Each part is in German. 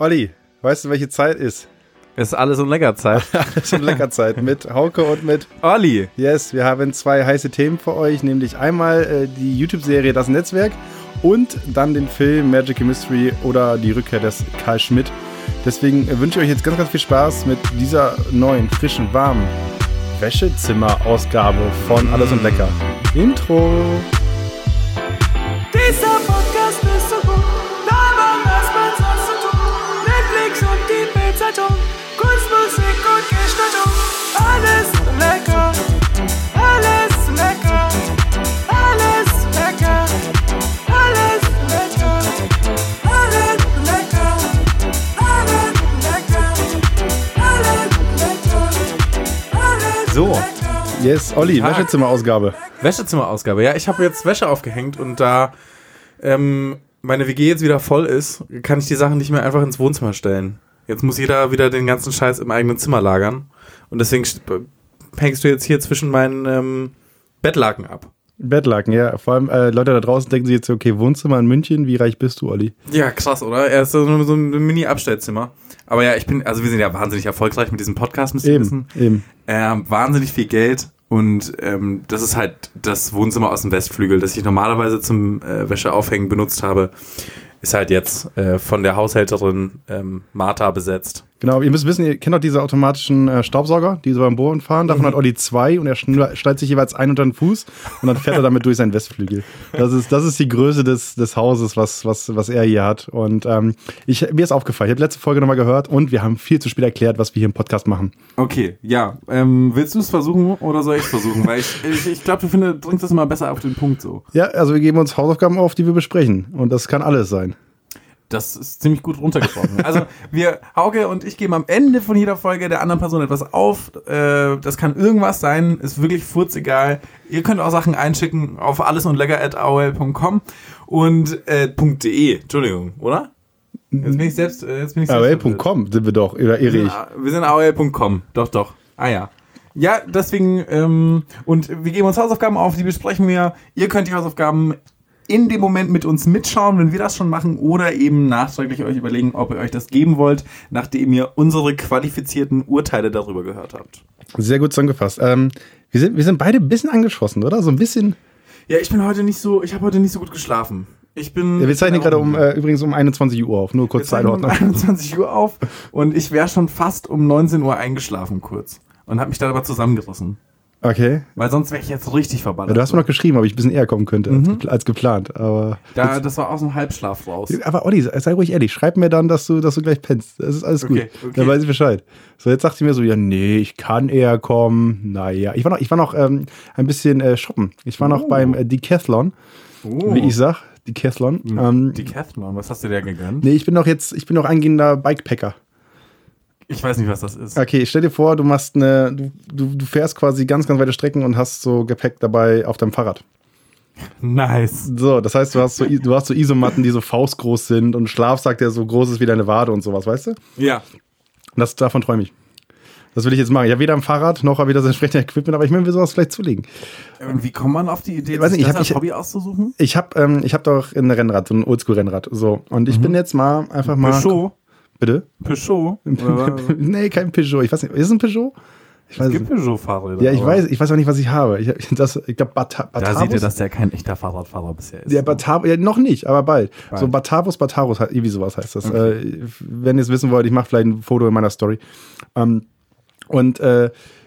Olli, weißt du, welche Zeit ist? Es ist alles um Leckerzeit. Alles um Leckerzeit mit Hauke und mit Olli. Yes, wir haben zwei heiße Themen für euch, nämlich einmal die YouTube-Serie Das Netzwerk und dann den Film Magic Mystery oder die Rückkehr des Karl Schmidt. Deswegen wünsche ich euch jetzt ganz, ganz viel Spaß mit dieser neuen, frischen, warmen Wäschezimmer-Ausgabe von Alles und Lecker. Intro. Dieser Podcast ist so gut. Kunstmusik und Gestaltung, alles lecker, alles lecker, alles lecker, alles lecker, alles lecker, alles lecker, alles lecker. So, yes, Olli, Wäschezimmerausgabe. Wäschezimmerausgabe, ja, ich habe jetzt Wäsche aufgehängt und da meine WG jetzt wieder voll ist, kann ich die Sachen nicht mehr einfach ins Wohnzimmer stellen. Jetzt muss jeder wieder den ganzen Scheiß im eigenen Zimmer lagern. Und deswegen hängst du jetzt hier zwischen meinen Bettlaken ab. Bettlaken, ja. Vor allem Leute da draußen denken sich jetzt, okay, Wohnzimmer in München, wie reich bist du, Olli? Ja, krass, oder? Er ist so ein Mini-Abstellzimmer. Aber ja, wir sind ja wahnsinnig erfolgreich mit diesem Podcast, müsst ihr wissen. Eben. Wahnsinnig viel Geld. Und das ist halt das Wohnzimmer aus dem Westflügel, das ich normalerweise zum Wäscheaufhängen benutzt habe. Ist halt jetzt von der Haushälterin Martha besetzt. Genau, ihr müsst wissen, ihr kennt doch diese automatischen Staubsauger, die so beim Bohren fahren. Davon hat Olli zwei und er schneidet sich jeweils einen unter den Fuß und dann fährt er damit durch seinen Westflügel. Das ist die Größe des Hauses, was er hier hat. Und mir ist aufgefallen, ich habe letzte Folge nochmal gehört und wir haben viel zu spät erklärt, was wir hier im Podcast machen. Okay, ja. Willst du es versuchen oder soll ich es versuchen? Weil ich glaube, du bringst das immer besser auf den Punkt so. Ja, also wir geben uns Hausaufgaben auf, die wir besprechen. Und das kann alles sein. Das ist ziemlich gut runtergebrochen. Also Hauke und ich geben am Ende von jeder Folge der anderen Person etwas auf. Das kann irgendwas sein, ist wirklich furzegal. Ihr könnt auch Sachen einschicken auf allesundlecker@aol.com und .de, Entschuldigung, oder? Jetzt bin ich selbst... AOL.com sind wir doch, oder irre ich? Ja, wir sind AOL.com, doch. Ah ja. Ja, deswegen, und wir geben uns Hausaufgaben auf, die besprechen wir. Ihr könnt die Hausaufgaben in dem Moment mit uns mitschauen, wenn wir das schon machen, oder eben nachträglich euch überlegen, ob ihr euch das geben wollt, nachdem ihr unsere qualifizierten Urteile darüber gehört habt. Sehr gut zusammengefasst. Wir sind beide ein bisschen angeschossen, oder? So ein bisschen. Ja, ich habe heute nicht so gut geschlafen. Wir zeichnen gerade übrigens um 21 Uhr auf, nur kurz Zeitordnung. Wir zeichnen um 21 Uhr auf und ich wäre schon fast um 19 Uhr eingeschlafen kurz und habe mich darüber zusammengerissen. Okay. Weil sonst wäre ich jetzt richtig verballert. Ja, du hast mir noch geschrieben, ob ich ein bisschen eher kommen könnte als geplant. Aber das war aus dem Halbschlaf raus. Aber Olli, sei ruhig ehrlich. Schreib mir dann, dass du gleich pennst. Das ist alles okay, gut. Okay. Dann weiß ich Bescheid. So, jetzt sagt sie mir so, ja, nee, ich kann eher kommen. Naja, ich war noch ein bisschen shoppen. Ich war noch beim Decathlon, wie ich sag. Decathlon. Decathlon, was hast du dir gegönnt? Nee, ich bin noch angehender Bikepacker. Ich weiß nicht, was das ist. Okay, stell dir vor, du fährst quasi ganz, ganz weite Strecken und hast so Gepäck dabei auf deinem Fahrrad. Nice. So, das heißt, du hast so Isomatten, die so faustgroß sind und Schlafsack, der so groß ist wie deine Wade und sowas, weißt du? Ja. Davon träume ich. Das will ich jetzt machen. Ich habe weder ein Fahrrad, noch habe ich das entsprechende Equipment, aber ich möchte mir sowas vielleicht zulegen. Und wie kommt man auf die Idee, das Hobby auszusuchen? Ich hab doch ein Rennrad, so ein Oldschool-Rennrad. So. Und ich bin jetzt mal einfach mal... Peugeot? Bitte? Peugeot? Nee, kein Peugeot. Ich weiß nicht. Ist es ein Peugeot? Es gibt Peugeot-Fahrräder. Ja, ich weiß auch nicht, was ich habe. Ich glaube, Batavus. Da seht ihr, dass der kein echter Fahrradfahrer bisher ist. Ja, Batavus, ja, noch nicht, aber bald. So Batavus, irgendwie sowas heißt das. Okay. Wenn ihr es wissen wollt, ich mache vielleicht ein Foto in meiner Story.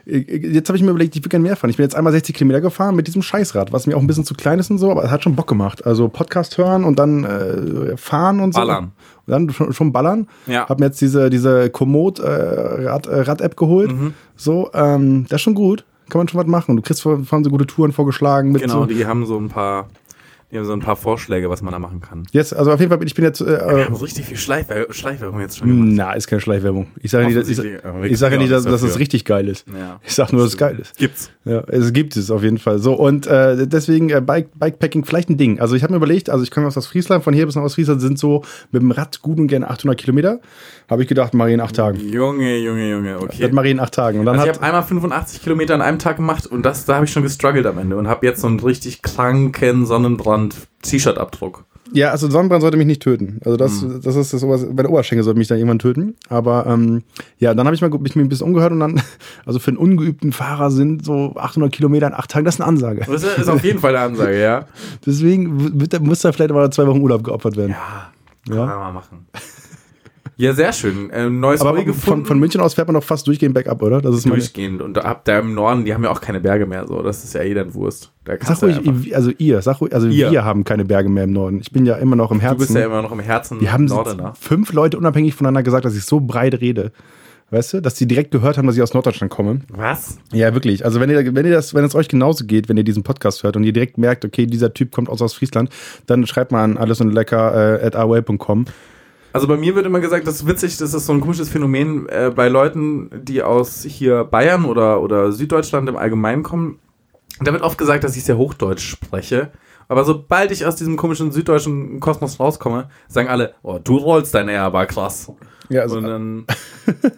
Jetzt habe ich mir überlegt, ich will gerne mehr fahren. Ich bin jetzt einmal 60 Kilometer gefahren mit diesem Scheißrad, was mir auch ein bisschen zu klein ist und so, aber es hat schon Bock gemacht. Also Podcast hören und dann fahren und so. Ballern. Und dann schon ballern. Ja. Hab mir jetzt diese Komoot Rad-App geholt. Mhm. So, das ist schon gut. Kann man schon was machen. Du kriegst vor allem so gute Touren vorgeschlagen. Die haben so ein paar Vorschläge, was man da machen kann. Jetzt, also auf jeden Fall, ich bin jetzt... wir haben so richtig viel Schleichwerbung jetzt schon gemacht. Na, ist keine Schleichwerbung. Ich sage nicht, dass es richtig geil ist. Ja. Ich sage nur, dass es geil ist. Gibt's. Ja, es gibt es auf jeden Fall. So, und deswegen Bikepacking vielleicht ein Ding. Also ich habe mir überlegt, ich komme aus Friesland, von hier bis nach Ostfriesland sind so mit dem Rad gut und gerne 800 Kilometer. Habe ich gedacht, mache ich in 8 Tagen. Junge, okay. Das mache ich in 8 Tagen. Und dann ich habe einmal 85 Kilometer an einem Tag gemacht und da habe ich schon gestruggelt am Ende und habe jetzt so einen richtig kranken Sonnenbrand T-Shirt-Abdruck. Ja, also Sonnenbrand sollte mich nicht töten. Also das ist das Oberschenkel, bei der Oberschenkel sollte mich dann irgendwann töten. Aber ja, dann habe ich mich ein bisschen umgehört und dann, also für einen ungeübten Fahrer sind so 800 Kilometer in 8 Tagen, das ist eine Ansage. Das ist auf jeden Fall eine Ansage, ja. Deswegen muss da vielleicht aber 2 Wochen Urlaub geopfert werden. Ja, ja? Kann man mal machen. Ja, sehr schön. Neues Hobby gefunden. Von München aus fährt man doch fast durchgehend bergab, oder? Das ist durchgehend. Und ab da im Norden, die haben ja auch keine Berge mehr. So, das ist ja jeder ein Wurst. Sag ruhig, wir haben keine Berge mehr im Norden. Ich bin ja immer noch im Herzen. Du bist ja immer noch im Herzen. Wir haben 5 Leute unabhängig voneinander gesagt, dass ich so breit rede. Weißt du, dass die direkt gehört haben, dass ich aus Norddeutschland komme. Was? Ja, wirklich. Also wenn es euch genauso geht, wenn ihr diesen Podcast hört und ihr direkt merkt, okay, dieser Typ kommt aus Friesland, dann schreibt mal an allesundlecker@aol.com. Also bei mir wird immer gesagt, das ist witzig, das ist so ein komisches Phänomen bei Leuten, die aus hier Bayern oder Süddeutschland im Allgemeinen kommen. Da wird oft gesagt, dass ich sehr Hochdeutsch spreche. Aber sobald ich aus diesem komischen süddeutschen Kosmos rauskomme, sagen alle, oh, du rollst dein R, aber krass. Ja, also, und dann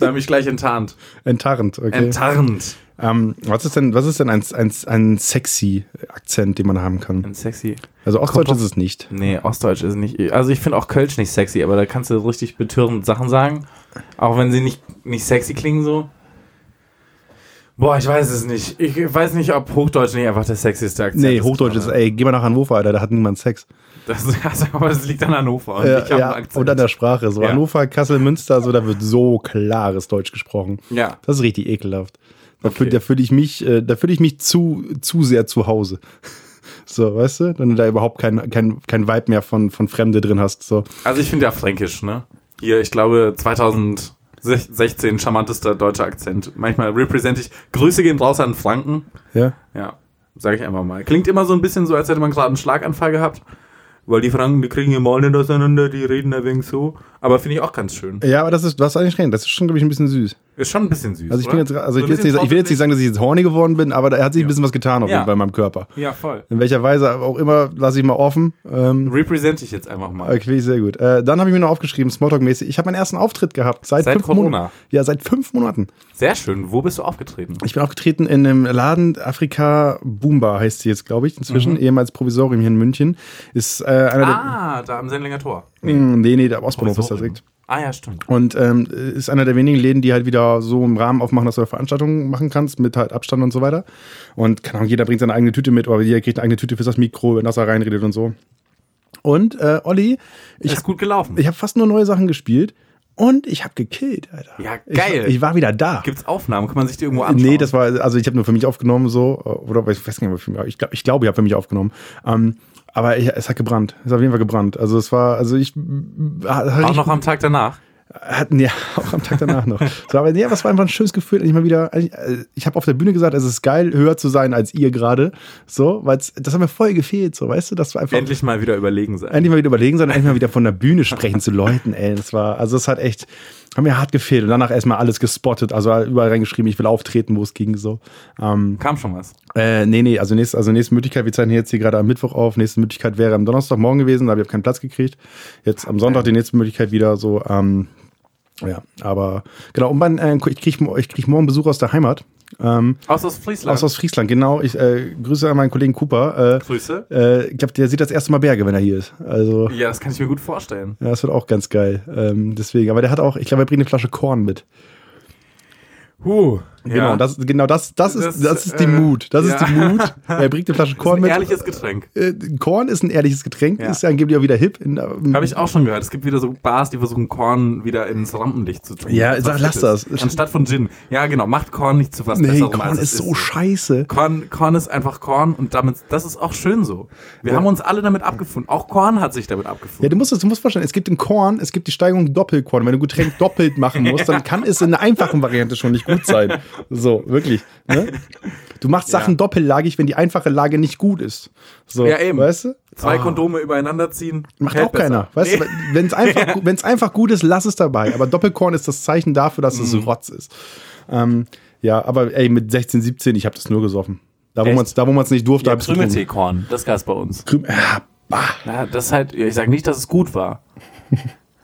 habe ich gleich enttarnt. Enttarnt, okay. Enttarnt. Was ist denn ein sexy Akzent, den man haben kann? Ein sexy. Also Ostdeutsch ist es nicht. Nee, Ostdeutsch ist es nicht. Also ich finde auch Kölsch nicht sexy, aber da kannst du richtig betörend Sachen sagen. Auch wenn sie nicht sexy klingen so. Boah, ich weiß es nicht. Ich weiß nicht, ob Hochdeutsch nicht einfach der sexyste Akzent ist. Nee, Hochdeutsch ist, geh mal nach Hannover, Alter, da hat niemand Sex. Das liegt an Hannover und ich habe einen Akzent. Und an der Sprache. So Hannover, Kassel, Münster, so, da wird so klares Deutsch gesprochen. Ja. Das ist richtig ekelhaft. Okay. Da fühle ich mich, zu sehr zu Hause. So, weißt du? Wenn du da überhaupt kein Vibe mehr von Fremde drin hast. So. Also ich finde ja Fränkisch, ne? Hier, ich glaube, 2016 charmantester deutscher Akzent. Manchmal represent ich. Grüße gehen raus an Franken. Ja? Ja, sag ich einfach mal. Klingt immer so ein bisschen so, als hätte man gerade einen Schlaganfall gehabt. Weil die Franken, die kriegen immer alle auseinander, die reden da wegen so. Aber finde ich auch ganz schön. Ja, aber das ist schon, glaube ich, ein bisschen süß. Ist schon ein bisschen süß, also ich bin jetzt, ich will jetzt nicht sagen, dass ich jetzt horny geworden bin, aber da hat sich ein bisschen was getan auf jeden Fall in meinem Körper. Ja, voll. In welcher Weise auch immer, lasse ich mal offen. Represente ich jetzt einfach mal. Okay, sehr gut. Dann habe ich mir noch aufgeschrieben, Smalltalk-mäßig. Ich habe meinen ersten Auftritt gehabt. Seit Corona. Seit 5 Monaten. Sehr schön. Wo bist du aufgetreten? Ich bin aufgetreten in einem Laden, Afrika Boomba heißt sie jetzt, glaube ich, inzwischen. Ehemals Provisorium hier in München. Ist einer der... da am Sendlinger Tor. Nee, da am Ostbahnhof ist das direkt. Ah ja, stimmt. Und ist einer der wenigen Läden, die halt wieder so im Rahmen aufmachen, dass du Veranstaltungen machen kannst, mit halt Abstand und so weiter. Und keine Ahnung, jeder bringt seine eigene Tüte mit, oder jeder kriegt eine eigene Tüte für das Mikro, wenn das da reinredet und so. Und Olli, ist gut gelaufen. Ich habe fast nur neue Sachen gespielt. Und ich habe gekillt, Alter. Ja, geil. Ich war wieder da. Gibt's Aufnahmen? Kann man sich die irgendwo anschauen? Nee, ich habe nur für mich aufgenommen, so. Oder ich weiß nicht, ich glaube, ich habe für mich aufgenommen. Aber es hat gebrannt. Es hat auf jeden Fall gebrannt. Also es war, auch noch am Tag danach? Ja, auch am Tag danach noch. So, aber ja, was war einfach ein schönes Gefühl. Ich habe auf der Bühne gesagt, es ist geil, höher zu sein als ihr gerade. So, weil das hat mir voll gefehlt. So, weißt du, dass wir einfach endlich mal wieder überlegen sein. Endlich mal wieder von der Bühne sprechen zu Leuten. Ey, das hat echt, hat mir hart gefehlt. Und danach erstmal alles gespottet. Also überall reingeschrieben, ich will auftreten, wo es ging. So. Kam schon was? Nee. Also nächste Möglichkeit, wir zeigen jetzt hier gerade am Mittwoch auf. Nächste Möglichkeit wäre am Donnerstagmorgen gewesen. Da habe ich keinen Platz gekriegt. Jetzt am Sonntag die nächste Möglichkeit wieder so. Ja, aber genau, und ich krieg morgen Besuch aus der Heimat. Aus Friesland. Aus Friesland, genau. Ich grüße an meinen Kollegen Cooper. Grüße. Ich glaube, der sieht das erste Mal Berge, wenn er hier ist. Also, ja, das kann ich mir gut vorstellen. Ja, das wird auch ganz geil. Deswegen, aber der hat auch, ich glaube, er bringt eine Flasche Korn mit. Genau, ja. Das ist die Mut. Er bringt eine Flasche Korn mit. Ehrliches Getränk. Korn ist ein ehrliches Getränk, ja. Ist ja angeblich auch wieder hip. Habe ich auch schon gehört. Es gibt wieder so Bars, die versuchen, Korn wieder ins Rampenlicht zu tun. Ja, lass das. Anstatt von Gin. Ja, genau. Macht Korn nicht zu was Besserem. Korn ist so scheiße. Korn ist einfach Korn und damit, das ist auch schön so. Wir haben uns alle damit abgefunden. Auch Korn hat sich damit abgefunden. Ja, du musst verstehen, es gibt die Steigerung Doppelkorn. Wenn du Getränk doppelt machen musst, dann kann es in einer einfachen Variante schon nicht gut sein. So, wirklich. Ne? Du machst Sachen doppellagig, wenn die einfache Lage nicht gut ist. So, ja, eben. Weißt du? 2 Kondome übereinander ziehen. Macht auch keiner. Weißt du, wenn es einfach gut ist, lass es dabei. Aber Doppelkorn ist das Zeichen dafür, dass es Rotz ist. Ja, aber ey, mit 16, 17, ich habe das nur gesoffen. Da, wo man es nicht durfte, habe ich es getrunken. Krümelteekorn, das gab's bei uns. Ja, das ist halt, ich sage nicht, dass es gut war.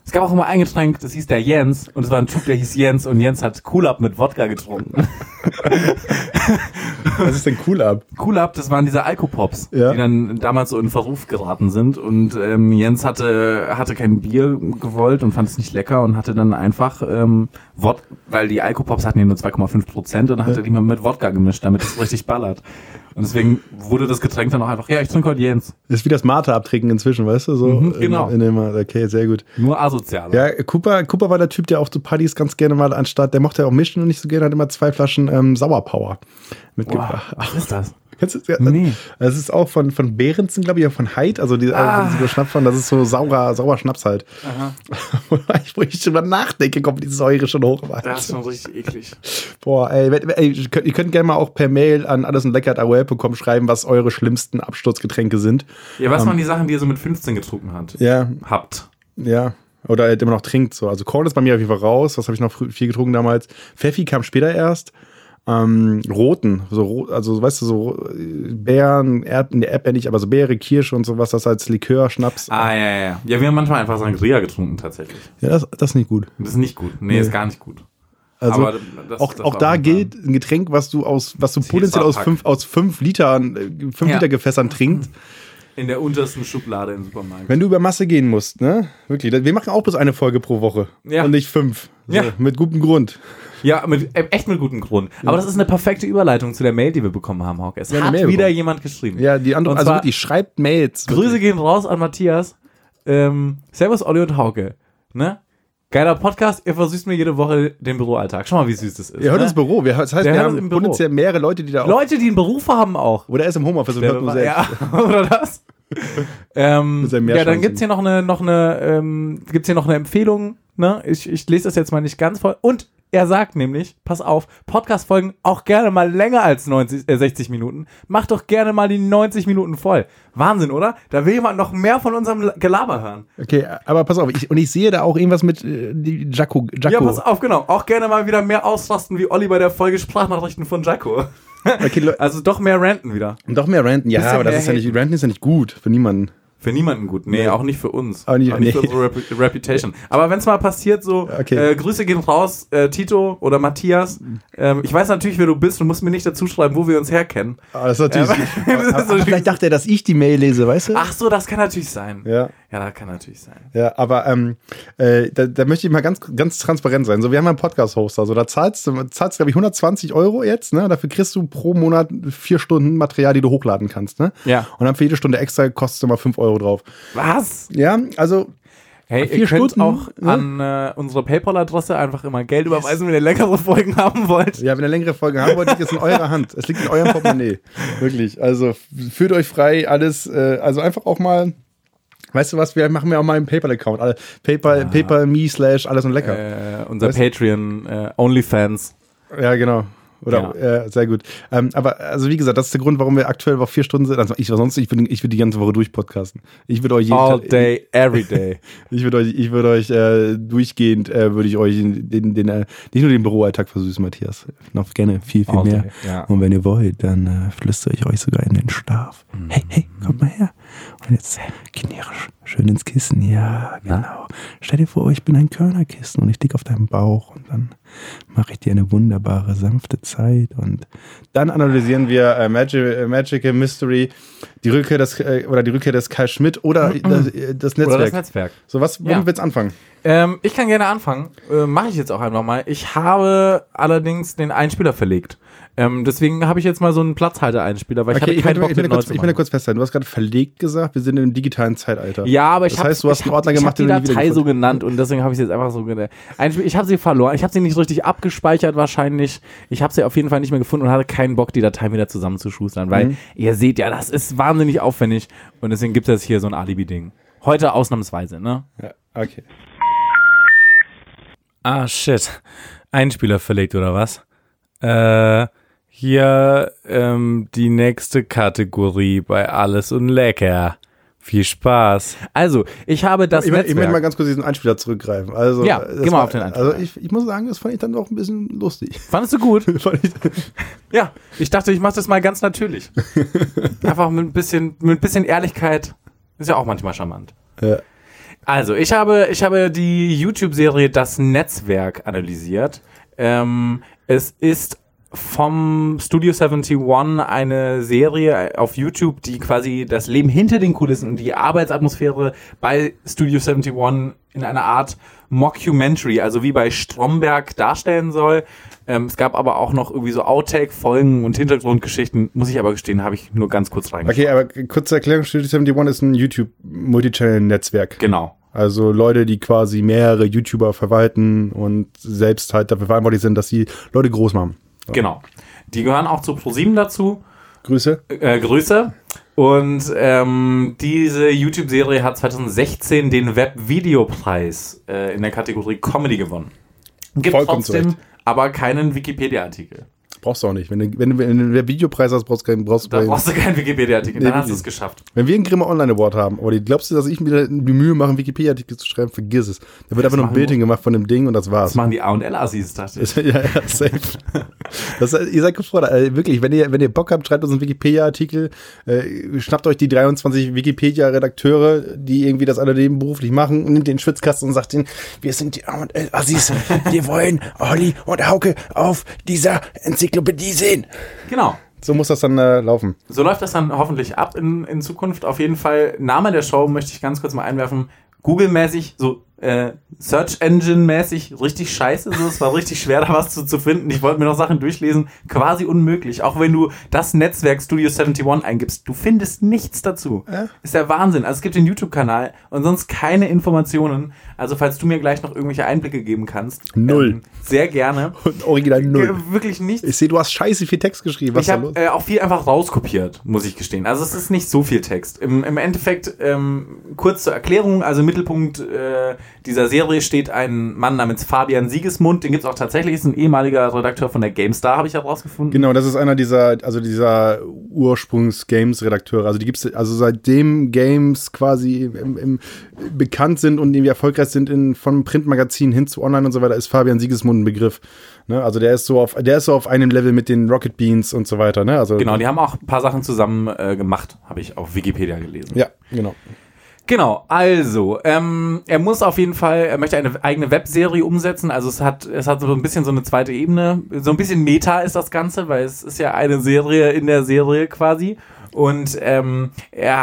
Es gab auch immer ein Getränk, das hieß der Jens. Und es war ein Typ, der hieß Jens. Und Jens hat Coolab mit Wodka getrunken. Was ist denn Coolab? Coolab, das waren diese Alkopops, ja, die dann damals so in Verruf geraten sind. Und Jens hatte kein Bier gewollt und fand es nicht lecker und hatte dann einfach weil die Alkopops hatten ja nur 2,5% und hatte die mal mit Wodka gemischt, damit es richtig ballert. Und deswegen wurde das Getränk dann auch einfach, ja, ich trinke heute Jens. Das ist wie das Martha abtrinken inzwischen, weißt du? So genau. Okay, sehr gut. Nur asozial. Ja, Cooper war der Typ, der auch zu Partys ganz gerne mal anstatt, der mochte ja auch mischen und nicht so gerne, hat immer 2 Flaschen Sauerpower mitgebracht. Wow, was ist das? Kennst du das? Nee. Das ist auch von Behrensen, glaube ich, von Heid, also diese Schnappform, das ist so saurer Schnaps halt. Aha. Wo ich schon mal nachdenke, kommt die Säure schon hoch. Das ist schon richtig eklig. Boah, ey, ihr könnt gerne mal auch per Mail an allesundleckert.com schreiben, was eure schlimmsten Absturzgetränke sind. Ja, was waren die Sachen, die ihr so mit 15 getrunken habt? Ja. Ja. Oder halt immer noch trinkt so. Also Korn ist bei mir auf jeden Fall raus, was habe ich noch viel getrunken damals. Pfeffi kam später erst. Roten, also weißt du, so Beeren, Erdbeeren nicht, aber so Beere, Kirsche und sowas, das als Likör, Schnaps. Ja. Ja, wir haben manchmal einfach Sangria getrunken, tatsächlich. Ja, das ist nicht gut. Das ist nicht gut. Nee. Ist gar nicht gut. Also aber das auch da gilt, ein Getränk, was du potenziell aus fünf Liter Gefässern trinkst. In der untersten Schublade im Supermarkt. Wenn du über Masse gehen musst, ne? Wirklich. Wir machen auch bloß eine Folge pro Woche. Ja. Und nicht 5. So, ja. Mit gutem Grund. Ja, echt mit gutem Grund. Ja. Aber das ist eine perfekte Überleitung zu der Mail, die wir bekommen haben, Hauke. Es hat wieder jemand geschrieben. Ja, die andere, also wirklich, schreibt Mails. Wirklich. Grüße gehen raus an Matthias. Servus Olli und Hauke. Ne? Geiler Podcast, ihr versüßt mir jede Woche den Büroalltag. Schau mal, wie süß das ist. Ihr hört das Büro. Das heißt, wir haben potenziell mehrere Leute, die da auch... Leute, die einen Beruf haben auch. Oder er ist im Homeoffice und hört nur selbst. Ja, oder das. Dann gibt's hier noch eine Empfehlung. Ne? Ich lese das jetzt mal nicht ganz voll. Und er sagt nämlich, pass auf, Podcast-Folgen auch gerne mal länger als 60 Minuten. Mach doch gerne mal die 90 Minuten voll. Wahnsinn, oder? Da will jemand noch mehr von unserem Gelaber hören. Okay, aber pass auf, ich sehe da auch irgendwas mit Jaco. Ja, pass auf, genau. Auch gerne mal wieder mehr ausrasten wie Olli bei der Folge Sprachnachrichten von Jaco. Okay, also doch mehr ranten wieder. Doch mehr ranten, ja, aber das ist ja nicht, ranten ist ja nicht gut für niemanden. Für niemanden gut. Nee, auch nicht für uns. Auch nicht für unsere Reputation. Aber wenn es mal passiert, so, okay. Grüße gehen raus, Tito oder Matthias. Ich weiß natürlich, wer du bist. Du musst mir nicht dazu schreiben, wo wir uns herkennen. Das ist natürlich vielleicht dachte er, dass ich die Mail lese, weißt du? Ach so, das kann natürlich sein. Ja, das kann natürlich sein. Ja, aber da möchte ich mal ganz, ganz transparent sein. So, wir haben einen Podcast-Hoster. Also, da zahlst du, glaube ich, 120 Euro jetzt. Ne? Dafür kriegst du pro Monat 4 Stunden Material, die du hochladen kannst. Ne? Ja. Und dann für jede Stunde extra kostet es immer 5 Euro drauf. Was? Ja, also... Hey, ihr könnt auch an unsere PayPal-Adresse einfach immer Geld überweisen, wenn ihr längere Folgen haben wollt. Ja, wenn ihr längere Folgen haben wollt, liegt es in eurer Hand. Es liegt in eurem Portemonnaie. Wirklich. Also, fühlt euch frei, alles. Also, einfach auch mal... Weißt du was, wir machen ja auch mal einen PayPal-Account. Also PayPal.me/ alles und lecker. Unser Patreon, OnlyFans. Ja, genau. Oder ja. Sehr gut. Aber also wie gesagt, das ist der Grund, warum wir aktuell auf 4 Stunden sind. Also ich würde die ganze Woche durchpodcasten. Ich würde euch jeden All Tag, day, every day. Ich würde euch durchgehend nicht nur den Büroalltag versüßen, Matthias. Noch gerne viel All mehr. Day, ja. Und wenn ihr wollt, dann flüstere ich euch sogar in den Schlaf. Mhm. Hey, kommt mal her. Und jetzt generisch schön ins Kissen. Ja, genau. Ja. Stell dir vor, ich bin ein Körnerkissen und ich liege auf deinem Bauch und dann mache ich dir eine wunderbare, sanfte Zeit. Und dann analysieren wir Magic Mystery, die Rückkehr des Karl Schmidt oder das Netzwerk. So, womit willst du anfangen? Ich kann gerne anfangen. Mache ich jetzt auch einfach mal. Ich habe allerdings den Einspieler verlegt. Deswegen habe ich jetzt mal so einen Platzhalter-Einspieler, weil ich will da kurz festhalten. Du hast gerade verlegt gesagt, wir sind im digitalen Zeitalter. Ja, aber ich habe die Datei so genannt und deswegen habe ich es jetzt einfach so genannt. Ich habe sie verloren, ich habe sie nicht richtig abgespeichert wahrscheinlich. Ich habe sie auf jeden Fall nicht mehr gefunden und hatte keinen Bock, die Datei wieder zusammenzuschustern, weil ihr seht ja, das ist wahnsinnig aufwendig und deswegen gibt es hier so ein Alibi-Ding. Heute ausnahmsweise, ne? Ja, okay. Ah, shit. Einspieler verlegt oder was? Hier die nächste Kategorie bei Alles und Lecker. Viel Spaß. Also, ich habe das Netzwerk. Ich möchte mal ganz kurz diesen Einspieler zurückgreifen. Also, ja, geh mal auf den Einspieler. Also, ich muss sagen, das fand ich dann doch ein bisschen lustig. Fandest du gut? Ja, ich dachte, ich mache das mal ganz natürlich. Einfach mit ein bisschen Ehrlichkeit. Ist ja auch manchmal charmant. Ja. Also, ich habe die YouTube-Serie Das Netzwerk analysiert. Es ist vom Studio 71 eine Serie auf YouTube, die quasi das Leben hinter den Kulissen und die Arbeitsatmosphäre bei Studio 71 in einer Art Mockumentary, also wie bei Stromberg, darstellen soll. Es gab aber auch noch irgendwie so Outtake-Folgen und Hintergrundgeschichten. Muss ich aber gestehen, habe ich nur ganz kurz reingeschaut. Okay, aber kurze Erklärung, Studio 71 ist ein YouTube-Multichannel-Netzwerk. Genau. Also Leute, die quasi mehrere YouTuber verwalten und selbst halt dafür verantwortlich sind, dass sie Leute groß machen. So. Genau. Die gehören auch zu ProSieben dazu. Grüße. Grüße. Und diese YouTube-Serie hat 2016 den Webvideopreis in der Kategorie Comedy gewonnen. Gibt vollkommen trotzdem zurecht. Aber keinen Wikipedia-Artikel. Brauchst du auch nicht. Wenn du Videopreis hast, brauchst du keinen Wikipedia-Artikel. Dann hast du es geschafft. Wenn wir einen Grimme Online Award haben, oder glaubst du, dass ich mir die Mühe mache, einen Wikipedia-Artikel zu schreiben? Vergiss es. Da wird einfach nur ein Bild hingemacht von dem Ding und das war's. Das machen die A&L-Assis, dachte ich. Ja, safe. Ihr seid gefordert. Also wirklich, wenn ihr Bock habt, schreibt uns einen Wikipedia-Artikel. Schnappt euch die 23 Wikipedia-Redakteure, die irgendwie das alle nebenberuflich machen, und nimmt den Schwitzkasten und sagt denen, wir sind die A&L-Assis. Wir wollen Olli und Hauke auf dieser Enzyklopädie sehen. Genau. So muss das dann laufen. So läuft das dann hoffentlich ab in Zukunft. Auf jeden Fall, Name der Show möchte ich ganz kurz mal einwerfen. Google-mäßig, so Search-Engine-mäßig, richtig scheiße. So, es war richtig schwer, da was zu finden. Ich wollte mir noch Sachen durchlesen. Quasi unmöglich. Auch wenn du das Netzwerk Studio 71 eingibst, du findest nichts dazu. Ist der Wahnsinn. Also es gibt den YouTube-Kanal und sonst keine Informationen. Also falls du mir gleich noch irgendwelche Einblicke geben kannst. Null. Sehr gerne. Und original null. Wirklich nichts. Ich sehe, du hast scheiße viel Text geschrieben. Was ich habe auch viel einfach rauskopiert, muss ich gestehen. Also es ist nicht so viel Text. Im Endeffekt, kurz zur Erklärung, also Mittelpunkt dieser Serie steht ein Mann namens Fabian Siegesmund, den gibt's auch tatsächlich, ist ein ehemaliger Redakteur von der GameStar, habe ich herausgefunden. Genau, das ist einer dieser Ursprungs-Games-Redakteure, also die gibt's, also seitdem Games quasi bekannt sind und irgendwie erfolgreich sind von Printmagazinen hin zu Online und so weiter, ist Fabian Siegesmund ein Begriff. Ne, also der ist so auf einem Level mit den Rocket Beans und so weiter. Ne? Also, genau, die haben auch ein paar Sachen zusammen gemacht, habe ich auf Wikipedia gelesen. Ja, genau. Genau, also, er möchte eine eigene Webserie umsetzen, also es hat so ein bisschen so eine zweite Ebene, so ein bisschen Meta ist das Ganze, weil es ist ja eine Serie in der Serie quasi, und er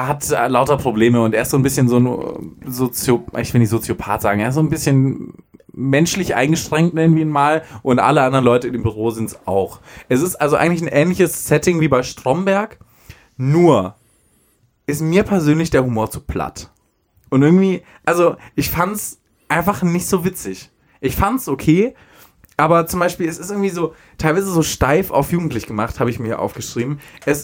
hat lauter Probleme und er ist so ein bisschen so ein ich will nicht Soziopath sagen, er ist so ein bisschen menschlich eingeschränkt, nennen wir ihn mal, und alle anderen Leute in dem Büro sind es auch. Es ist also eigentlich ein ähnliches Setting wie bei Stromberg, nur ist mir persönlich der Humor zu platt. Und irgendwie, also ich fand's einfach nicht so witzig. Ich fand's okay, aber zum Beispiel, es ist irgendwie so, teilweise so steif auf jugendlich gemacht, habe ich mir aufgeschrieben.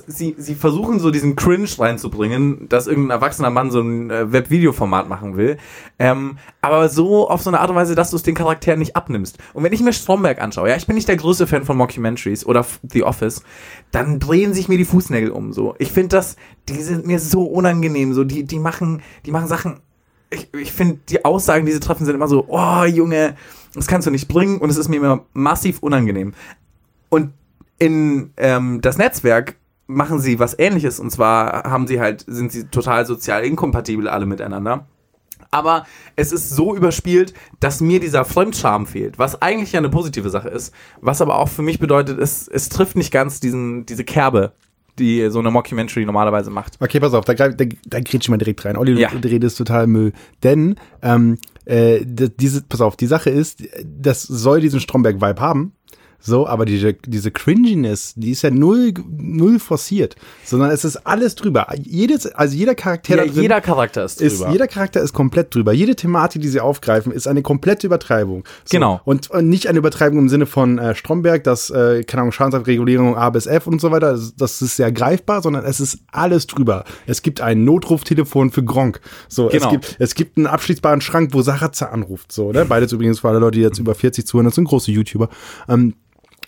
Sie versuchen so diesen Cringe reinzubringen, dass irgendein erwachsener Mann so ein Webvideoformat machen will. Aber so auf so eine Art und Weise, dass du es den Charakteren nicht abnimmst. Und wenn ich mir Stromberg anschaue, ja, ich bin nicht der größte Fan von Mockumentaries oder The Office, dann drehen sich mir die Fußnägel um, so. Ich finde die sind mir so unangenehm, so, die machen Sachen, ich finde, die Aussagen, die sie treffen, sind immer so, oh, Junge, das kannst du nicht bringen, und es ist mir immer massiv unangenehm. Und in das Netzwerk machen sie was Ähnliches, und zwar sind sie total sozial inkompatibel alle miteinander. Aber es ist so überspielt, dass mir dieser Fremdscham fehlt, was eigentlich ja eine positive Sache ist, was aber auch für mich bedeutet, es trifft nicht ganz diese Kerbe, die so eine Mockumentary normalerweise macht. Okay, pass auf, da kriegt schon mal direkt rein. Olli, du redest total Müll. Denn, die Sache ist, das soll diesen Stromberg-Vibe haben, so, aber diese Cringiness, die ist ja null forciert, sondern es ist alles drüber. Jeder Charakter da drin. Jeder Charakter ist drüber. Jeder Charakter ist komplett drüber. Jede Thematik, die sie aufgreifen, ist eine komplette Übertreibung. So, genau. Und nicht eine Übertreibung im Sinne von Stromberg, dass, keine Ahnung, Schadensersatzregulierung A bis F und so weiter, das ist sehr greifbar, sondern es ist alles drüber. Es gibt ein Notruftelefon für Gronkh. So, genau. Es gibt einen abschließbaren Schrank, wo Saratze anruft. So, ne? Beides übrigens für alle Leute, die jetzt über 40 zuhören, das sind große YouTuber.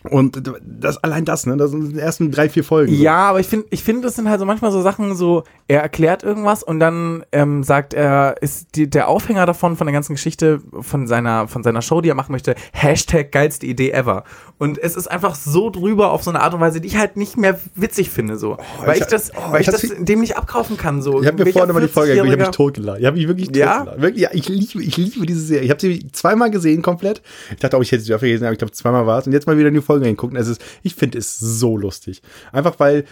Und das, ne? Das sind die ersten 3-4 Folgen. So. Ja, aber ich finde, das sind halt so manchmal so Sachen, so, er erklärt irgendwas und dann sagt er, ist der Aufhänger davon, von der ganzen Geschichte, von seiner Show, die er machen möchte, #geilste Idee ever. Und es ist einfach so drüber auf so eine Art und Weise, die ich halt nicht mehr witzig finde, so. Weil ich das dem nicht abkaufen kann, so. Ich habe mir vorhin mal die Folge angeguckt, ich habe mich totgeladen. Ich habe mich wirklich totgeladen. Ja? Wirklich, ja, ich liebe diese Serie. Ich habe sie zweimal gesehen komplett. Ich dachte auch, ich hätte sie öfter gesehen, aber ich glaube, zweimal war es. Und jetzt mal wieder eine Folgen angucken. Also ich finde es so lustig. Einfach weil,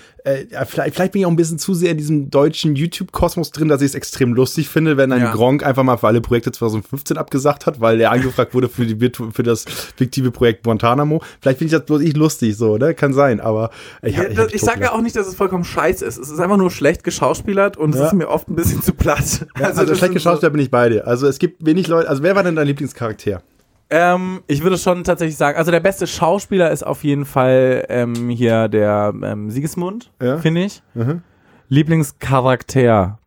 vielleicht bin ich auch ein bisschen zu sehr in diesem deutschen YouTube-Kosmos drin, dass ich es extrem lustig finde, wenn ein Gronkh einfach mal für alle Projekte 2015 abgesagt hat, weil er angefragt wurde für das fiktive Projekt Guantanamo. Vielleicht finde ich das bloß ich lustig so, ne? Kann sein, aber ich sage ja auch nicht, dass es vollkommen scheiße ist. Es ist einfach nur schlecht geschauspielert und es ist mir oft ein bisschen zu platt. Ja, also schlecht geschauspielert bin ich beide. Also es gibt wenig Leute, also wer war denn dein Lieblingscharakter? Ich würde schon tatsächlich sagen, also der beste Schauspieler ist auf jeden Fall hier der Siegesmund, finde ich. Mhm. Lieblingscharakter.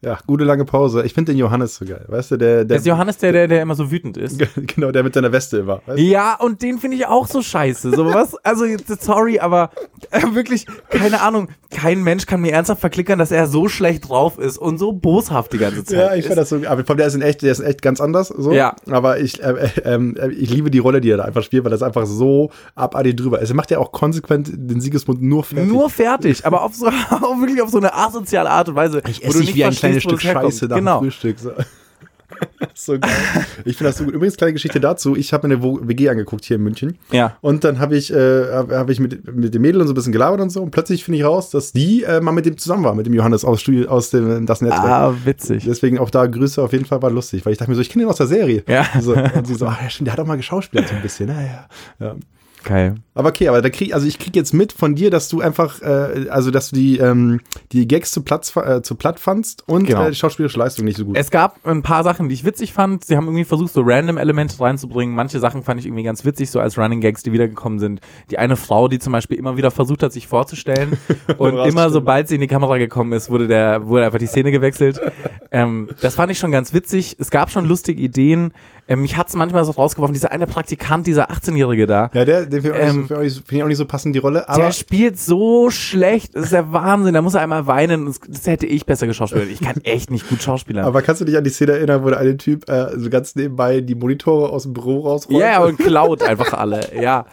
Ja, gute lange Pause. Ich finde den Johannes so geil. Weißt du, der ist Johannes der immer so wütend ist. Genau, der mit seiner Weste immer. Weißt du? Ja, und den finde ich auch so scheiße. So was? Also, sorry, aber wirklich, keine Ahnung, kein Mensch kann mir ernsthaft verklickern, dass er so schlecht drauf ist und so boshaft die ganze Zeit. Ja, ich finde das so, aber der ist in echt ganz anders. So. Ja. Aber ich liebe die Rolle, die er da einfach spielt, weil das einfach so abartig drüber ist. Er macht ja auch konsequent den Siegesmund nur fertig. Nur fertig, aber wirklich auf so eine asoziale Art und Weise. Ich esse nicht wie ein kleines Stück Scheiße nach dem Frühstück. So. So geil. Ich finde das so gut. Übrigens, kleine Geschichte dazu. Ich habe mir eine WG angeguckt hier in München. Ja. Und dann habe ich mit dem Mädel und so ein bisschen gelabert und so. Und plötzlich finde ich raus, dass die mal mit dem zusammen war, mit dem Johannes aus dem Das Netzwerk. Ah, witzig. Deswegen auch da Grüße auf jeden Fall, war lustig. Weil ich dachte mir so, ich kenne den aus der Serie. Ja. Und sie so, ach ja, stimmt, der hat auch mal geschauspielert so ein bisschen. Naja. Ja. Geil. Aber okay, ich krieg jetzt mit von dir, dass du einfach, dass du die Gags zu platt fandst und die schauspielerische Leistung nicht so gut. Es gab ein paar Sachen, die ich witzig fand. Sie haben irgendwie versucht, so random Elemente reinzubringen. Manche Sachen fand ich irgendwie ganz witzig, so als Running Gags, die wiedergekommen sind. Die eine Frau, die zum Beispiel immer wieder versucht hat, sich vorzustellen und immer, sobald sie in die Kamera gekommen ist, wurde einfach die Szene gewechselt. Das fand ich schon ganz witzig. Es gab schon lustige Ideen. Mich hat's manchmal so rausgeworfen, dieser eine Praktikant, dieser 18-Jährige da. Ja, der finde ich auch nicht so passend, die Rolle. Aber der spielt so schlecht, das ist der Wahnsinn. Da muss er einmal weinen, das hätte ich besser geschauspielert. Ich kann echt nicht gut schauspielern. Aber kannst du dich an die Szene erinnern, wo der eine Typ so ganz nebenbei die Monitore aus dem Büro rausrollt? Ja, und klaut einfach alle, ja.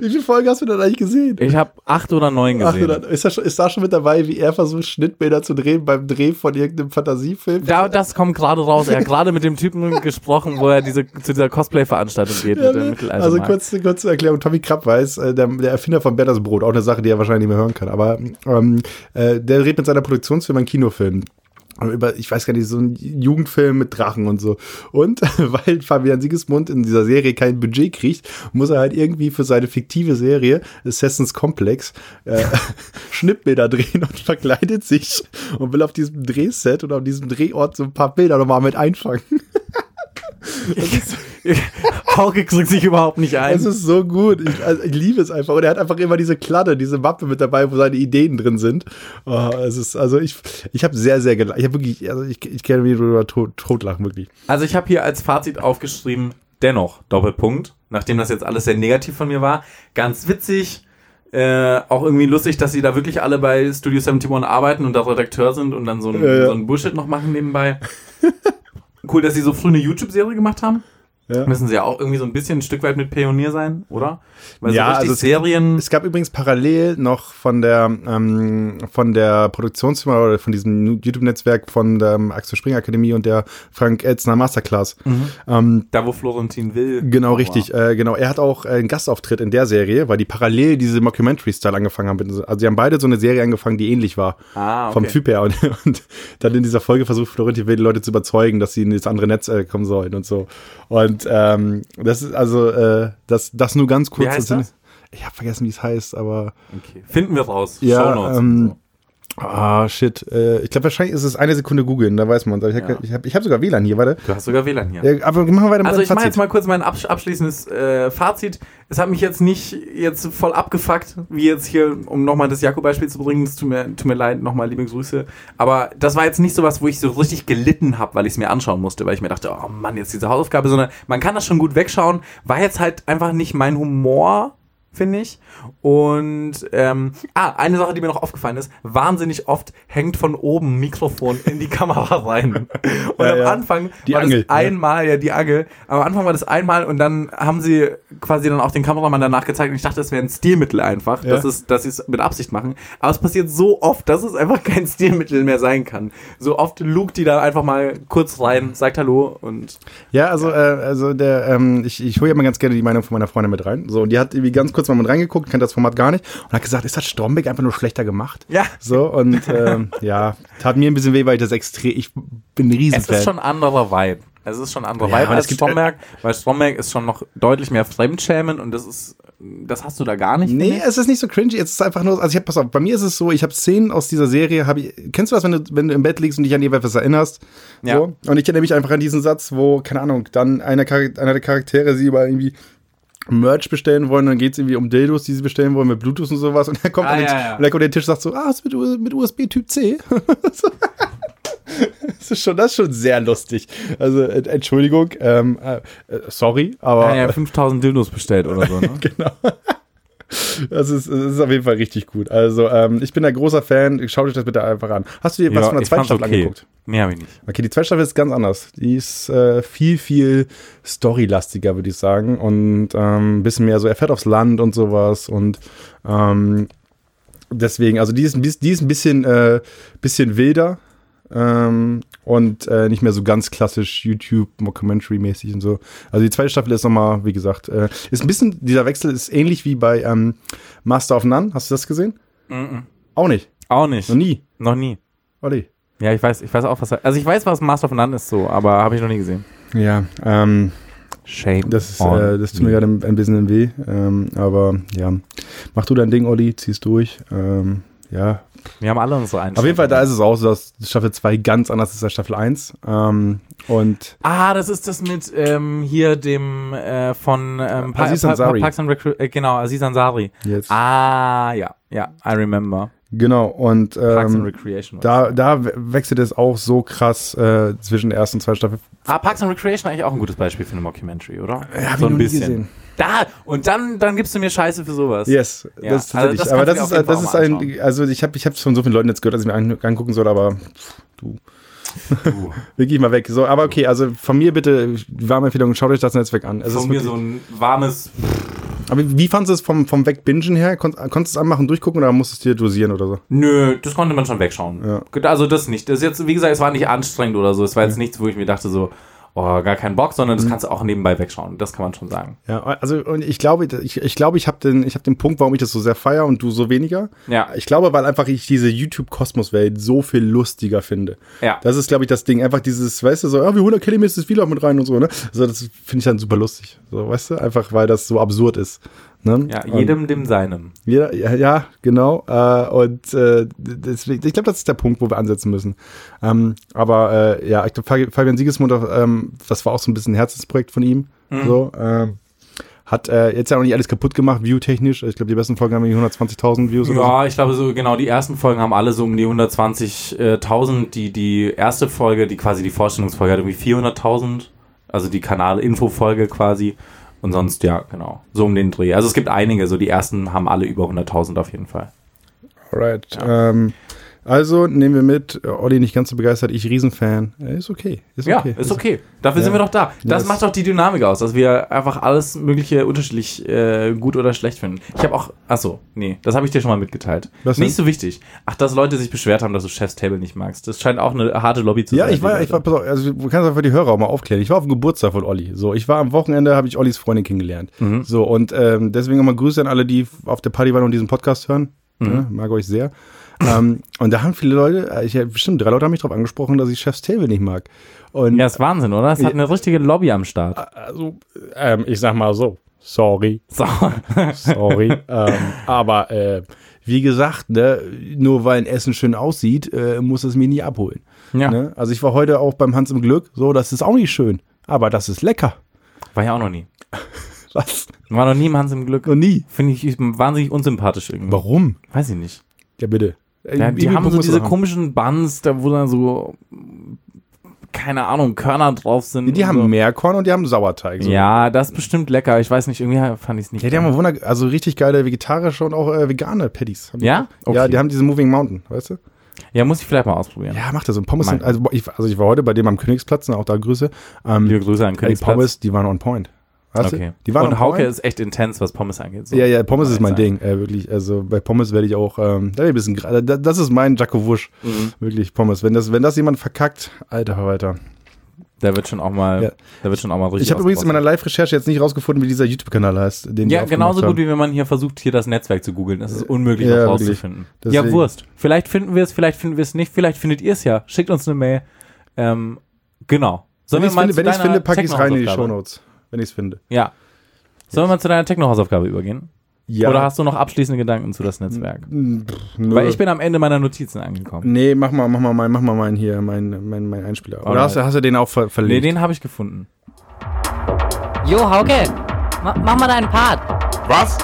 Wie viele Folgen hast du denn eigentlich gesehen? Ich habe 8 oder 9 gesehen. 8 oder 9. Ist da schon mit dabei, wie er versucht, Schnittbilder zu drehen beim Dreh von irgendeinem Fantasiefilm? Das kommt gerade raus. Er hat gerade mit dem Typen gesprochen, wo er zu dieser Cosplay-Veranstaltung geht. Ja, mit dem also kurz zur Erklärung. Tommy Krappweis, der Erfinder von Bertelsbrot, Brot, auch eine Sache, die er wahrscheinlich nicht mehr hören kann, aber der redet mit seiner Produktionsfirma einen Kinofilm. Ich weiß gar nicht, so ein Jugendfilm mit Drachen und so. Und weil Fabian Siegesmund in dieser Serie kein Budget kriegt, muss er halt irgendwie für seine fiktive Serie Assassin's Complex Schnittbilder drehen und verkleidet sich und will auf diesem Drehset oder auf diesem Drehort so ein paar Bilder nochmal mit einfangen. Hauke kriegt sich überhaupt nicht ein. Es ist so gut. Ich liebe es einfach. Und er hat einfach immer diese Kladde, diese Mappe mit dabei, wo seine Ideen drin sind. Oh, es ist, also ich habe sehr, sehr gelacht. Ich habe wirklich, also ich kann mich darüber totlachen, wirklich. Also ich habe hier als Fazit aufgeschrieben, dennoch, Doppelpunkt, nachdem das jetzt alles sehr negativ von mir war, ganz witzig. Auch irgendwie lustig, dass sie da wirklich alle bei Studio 71 arbeiten und da Redakteur sind und dann so einen Bullshit noch machen nebenbei. Cool, dass sie so früh eine YouTube-Serie gemacht haben. Ja. Müssen sie ja auch irgendwie so ein bisschen ein Stück weit mit Pionier sein, oder? Weil ja, so also Serien. Es gab übrigens parallel noch von der Produktionsfirma oder von diesem YouTube-Netzwerk von der Axel Springer Akademie und der Frank Elzner Masterclass. Mhm. Da, wo Florentin will. Genau, richtig. Genau. Er hat auch einen Gastauftritt in der Serie, weil die parallel diese Mockumentary-Style angefangen haben. Also sie haben beide so eine Serie angefangen, die ähnlich war. Ah, okay. Vom Typ her. Und dann in dieser Folge versucht Florentin Will, die Leute zu überzeugen, dass sie in das andere Netz kommen sollen und so. Und das ist also das nur ganz kurz. Wie heißt das? Ich habe vergessen, wie es heißt, aber okay. Finden wir raus. Ja, Shownotes. Shit. Ich glaube, wahrscheinlich ist es 1 Sekunde googeln, da weiß man. Ich hab sogar WLAN hier, warte. Du hast sogar WLAN hier. Ja, aber machen wir weiter mit dem Fazit. Also ich mache jetzt mal kurz mein abschließendes Fazit. Es hat mich jetzt nicht voll abgefuckt, wie jetzt hier, um nochmal das Jaco-Beispiel zu bringen. Es tut mir leid, nochmal liebe Grüße. Aber das war jetzt nicht sowas, wo ich so richtig gelitten habe, weil ich es mir anschauen musste, weil ich mir dachte, oh Mann, jetzt diese Hausaufgabe, sondern man kann das schon gut wegschauen. War jetzt halt einfach nicht mein Humor. finde ich. Und eine Sache, die mir noch aufgefallen ist, wahnsinnig oft hängt von oben Mikrofon in die Kamera rein. Und ja, am Anfang war Angel, das einmal, die Angel, am Anfang war das einmal und dann haben sie quasi dann auch den Kameramann danach gezeigt und ich dachte, das wäre ein Stilmittel einfach, dass sie es mit Absicht machen. Aber es passiert so oft, dass es einfach kein Stilmittel mehr sein kann. So oft lugt die da einfach mal kurz rein, sagt Hallo und... Ja, ich hole ja immer ganz gerne die Meinung von meiner Freundin mit rein. So, und die hat irgendwie ganz kurz mal mit reingeguckt, kennt das Format gar nicht und hat gesagt, ist das Stromberg einfach nur schlechter gemacht? Ja. So, und tat mir ein bisschen weh, weil ich das extrem... Ich bin ein Riesenfan. Es ist schon ein anderer Vibe. Es ist schon ein anderer Vibe als Stromberg, weil Stromberg ist schon noch deutlich mehr Fremdschämen und das hast du da gar nicht. Nee, es ist nicht so cringy, es ist einfach nur, pass auf, bei mir ist es so, ich habe Szenen aus dieser Serie, kennst du das, wenn du im Bett liegst und dich an etwas erinnerst? Ja. So? Und ich erinnere mich einfach an diesen Satz, wo, keine Ahnung, dann einer der Charaktere sie über irgendwie Merch bestellen wollen, dann geht es irgendwie um Dildos, die sie bestellen wollen mit Bluetooth und sowas und dann kommt an den Tisch und sagt so, ist mit USB Typ C? So. Das ist schon sehr lustig. Also, Entschuldigung, sorry, aber... Ja, 5000 Dildos bestellt oder so, ne? Genau. Das ist auf jeden Fall richtig gut. Also, ich bin ein großer Fan. Schaut euch das bitte einfach an. Hast du dir was von der zweiten Staffel angeguckt? Nee, habe ich nicht. Okay, die zweite Staffel ist ganz anders. Die ist viel, viel storylastiger, würde ich sagen. Und ein bisschen mehr so, er fährt aufs Land und sowas und... deswegen, also die ist ein bisschen wilder. Nicht mehr so ganz klassisch YouTube-Mockumentary-mäßig und so. Also die zweite Staffel ist nochmal, wie gesagt, ist ein bisschen, dieser Wechsel ist ähnlich wie bei Master of None. Hast du das gesehen? Mm-mm. Auch nicht? Auch nicht. Noch nie. Olli. Ja, ich weiß auch, was Master of None ist so, aber habe ich noch nie gesehen. Ja, Shame. Das tut mir gerade ein bisschen weh, aber ja. Mach du dein Ding, Olli, zieh's durch, Wir haben alle unsere Einstellungen. Auf jeden Fall, da ist es auch so, dass Staffel 2 ganz anders ist als Staffel 1. Das ist das mit hier dem von Aziz Ansari. Parks and Recreation, genau, Aziz Ansari. Yes. Ja, I remember. Genau, und Parks and Recreation da wechselt es auch so krass zwischen der ersten und zweiten Staffel. Parks and Recreation eigentlich auch ein gutes Beispiel für eine Mockumentary, oder? Ja, so ein bisschen. Gesehen. Da, und dann gibst du mir Scheiße für sowas. Yes, ja. Das ist tatsächlich. Also also ich habe es von so vielen Leuten jetzt gehört, dass ich mir angucken soll, aber du. Wirklich mal weg. So, aber okay, also von mir bitte, warme Empfehlung, schaut euch das Netzwerk an. Es von ist mir so ein warmes... Aber wie fandest du es vom Wegbingen her? Konntest du es anmachen, durchgucken oder musstest du dir dosieren oder so? Nö, das konnte man schon wegschauen. Ja. Also das nicht. Das ist jetzt, wie gesagt, es war nicht anstrengend oder so. Es war jetzt nichts, wo ich mir dachte so... gar keinen Bock, sondern das kannst du auch nebenbei wegschauen. Das kann man schon sagen. Ja, also und ich glaube, ich habe den Punkt, warum ich das so sehr feiere und du so weniger. Ja. Ich glaube, weil einfach ich diese YouTube-Kosmos-Welt so viel lustiger finde. Ja. Das ist, glaube ich, das Ding. Einfach dieses, weißt du, so, wir holen da Kelly Mrs. Vlog mit rein und so, ne? Also das finde ich dann super lustig. So, weißt du? Einfach, weil das so absurd ist. Ne? Ja, jedem dem Seinem. Ja, genau. Deswegen, ich glaube, das ist der Punkt, wo wir ansetzen müssen. Ich glaube, Fabian Siegesmund, das war auch so ein bisschen ein Herzensprojekt von ihm. Mhm. So, hat jetzt ja noch nicht alles kaputt gemacht, viewtechnisch. Ich glaube, die besten Folgen haben die 120.000 Views. Ja, oder so. Ich glaube so, genau, die ersten Folgen haben alle so um die 120.000. Die erste Folge, die quasi die Vorstellungsfolge, hat irgendwie 400.000. Also die Kanal-Info-Folge quasi. Und sonst, ja, genau. So um den Dreh. Also es gibt einige. So die ersten haben alle über 100.000 auf jeden Fall. Alright. Ja. Also nehmen wir mit. Olli nicht ganz so begeistert. Ich Riesenfan. Ist okay. Dafür sind wir doch da. Das macht doch die Dynamik aus, dass wir einfach alles Mögliche unterschiedlich gut oder schlecht finden. Ich habe auch... Achso, nee. Das habe ich dir schon mal mitgeteilt. Was nicht so wichtig. Ach, dass Leute sich beschwert haben, dass du Chef's Table nicht magst. Das scheint auch eine harte Lobby zu sein. Ja, ich war... Pass auf, also du kannst einfach die Hörer auch mal aufklären. Ich war auf dem Geburtstag von Olli. So, ich war am Wochenende, habe ich Ollis Freundin kennengelernt. Mhm. So, und deswegen nochmal Grüße an alle, die auf der Party waren und diesen Podcast hören. Mhm. Ja, mag euch sehr. Und da haben viele Leute, bestimmt 3 Leute haben mich drauf angesprochen, dass ich Chef's Table nicht mag. Und ja, ist Wahnsinn, oder? Es hat eine richtige Lobby am Start. Also, ich sag mal so, sorry. Aber wie gesagt, ne, nur weil ein Essen schön aussieht, muss es mir nie abholen. Ja. Ne? Also ich war heute auch beim Hans im Glück, so, das ist auch nicht schön, aber das ist lecker. War ja auch noch nie. Was? War noch nie im Hans im Glück. Noch nie. Finde ich wahnsinnig unsympathisch irgendwie. Warum? Weiß ich nicht. Ja, bitte. Ja, die haben so diese komischen Buns, da wo dann so, keine Ahnung, Körner drauf sind. Die haben so Meerkorn und die haben Sauerteig. So. Ja, das ist bestimmt lecker. Ich weiß nicht, irgendwie fand ich es nicht. Ja, die haben also richtig geile vegetarische und auch vegane Patties. Ja? Okay. Ja, die haben diese Moving Mountain, weißt du? Ja, muss ich vielleicht mal ausprobieren. Ja, macht er so ein Pommes. Also ich war heute bei dem am Königsplatz, auch da Grüße. Liebe Grüße an Königsplatz. Die Pommes, die waren on point. Weißt okay. Die waren und Hauke ist echt intens, was Pommes angeht. So. Ja, Pommes ist mein Ding, wirklich. Also bei Pommes werde ich auch, das ist mein Jaco Wusch, wirklich Pommes. Wenn das jemand verkackt, alter Verwalter. Da wird schon auch mal richtig. Ich habe übrigens in meiner Live-Recherche jetzt nicht rausgefunden, wie dieser YouTube-Kanal heißt. Ja, genauso gut, wie wenn man hier versucht, hier das Netzwerk zu googeln. Das ist unmöglich, was rauszufinden. Deswegen. Ja, Wurst. Vielleicht finden wir es, vielleicht finden wir es nicht, vielleicht findet ihr es ja. Schickt uns eine Mail. Genau. Sollen wenn ich es finde, packe ich es rein in die Shownotes. Wenn ich es finde. Ja. Sollen wir mal zu deiner Techno-Hausaufgabe übergehen? Ja. Oder hast du noch abschließende Gedanken zu das Netzwerk? Nö. Weil ich bin am Ende meiner Notizen angekommen. Nee, mach mal meinen Einspieler. Oder hast du den auch verlinkt? Nee, den habe ich gefunden. Jo, Hauke, mach mal deinen Part. Was?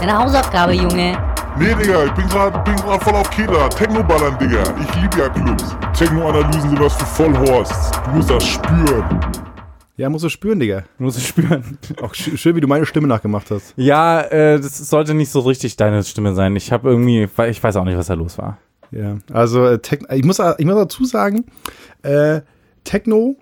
Deine Hausaufgabe, Junge. Nee, Digga, ich bin grad voll auf Keder. Technoballern, Digga. Ich liebe ja Clubs. Techno-Analysen sind was für Vollhorsts. Du musst das spüren. Ja, musst du spüren, Digga. Musst du spüren. Auch schön, wie du meine Stimme nachgemacht hast. Ja, das sollte nicht so richtig deine Stimme sein. Ich weiß auch nicht, was da los war. Ja, also ich muss dazu sagen, Techno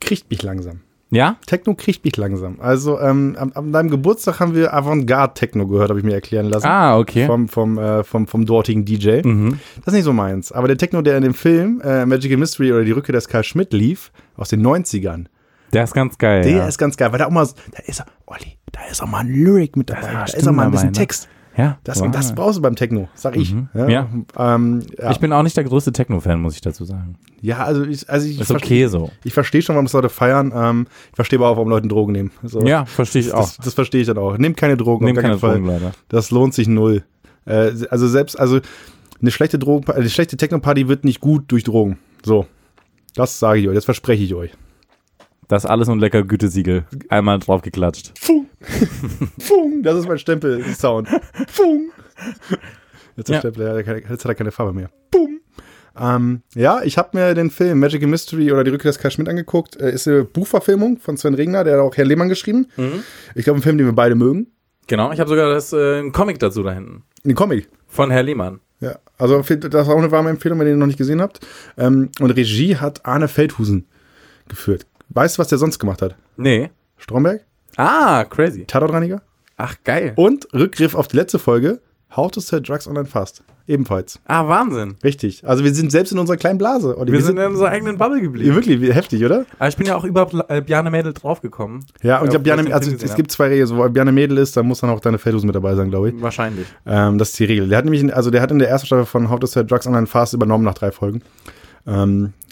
kriegt mich langsam. Ja? Techno kriegt mich langsam. Also an deinem Geburtstag haben wir Avantgarde-Techno gehört, habe ich mir erklären lassen. Ah, okay. Vom dortigen DJ. Mhm. Das ist nicht so meins. Aber der Techno, der in dem Film Magic Mystery oder die Rückkehr des Karl Schmidt lief, aus den 90ern, der ist ganz geil. Ist ganz geil, weil da auch mal, da ist auch mal ein Lyric mit dabei, da ist auch mal ein bisschen Text. Ja, das brauchst du beim Techno, sag ich. Mhm. Ja. Ja. Ich bin auch nicht der größte Techno-Fan, muss ich dazu sagen. Ja, also ich ist okay so. Ich verstehe schon, warum es Leute feiern. Ich verstehe aber auch, warum Leute Drogen nehmen. So. Ja, verstehe ich auch. Das verstehe ich dann auch. Nehmt keine Drogen. Nehmt keine Drogen, leider. Das lohnt sich null. Eine schlechte Techno-Party wird nicht gut durch Drogen. So, das sage ich euch, das verspreche ich euch. Das alles und lecker Gütesiegel. Einmal drauf geklatscht. Fung. Fung. Das ist mein Stempel-Sound. Fung. Jetzt, ja. Jetzt hat er keine Farbe mehr. Boom. Ja, ich habe mir den Film Magic Mystery oder die Rückkehr des Karl Schmidt angeguckt. Ist eine Buchverfilmung von Sven Regner, der hat auch Herr Lehmann geschrieben. Mhm. Ich glaube, ein Film, den wir beide mögen. Genau, ich habe sogar einen Comic dazu da hinten. Einen Comic? Von Herr Lehmann. Ja, also das war auch eine warme Empfehlung, wenn ihr den noch nicht gesehen habt. Und Regie hat Arne Feldhusen geführt. Weißt du, was der sonst gemacht hat? Nee. Stromberg. Ah, crazy. Tatortreiniger. Ach, geil. Und Rückgriff auf die letzte Folge, How to Sell Drugs Online Fast. Ebenfalls. Ah, Wahnsinn. Richtig. Also wir sind selbst in unserer kleinen Blase. Olli. Wir sind in unserer eigenen Bubble geblieben. Wirklich, heftig, oder? Aber ich bin ja auch über Bjarne Mädel draufgekommen. Ja, und es gibt zwei Regeln. So, wenn Bjarne Mädel ist, dann muss dann auch deine Feldhus mit dabei sein, glaube ich. Wahrscheinlich. Das ist die Regel. Der hat in der ersten Staffel von How to Sell Drugs Online Fast übernommen nach 3 Folgen.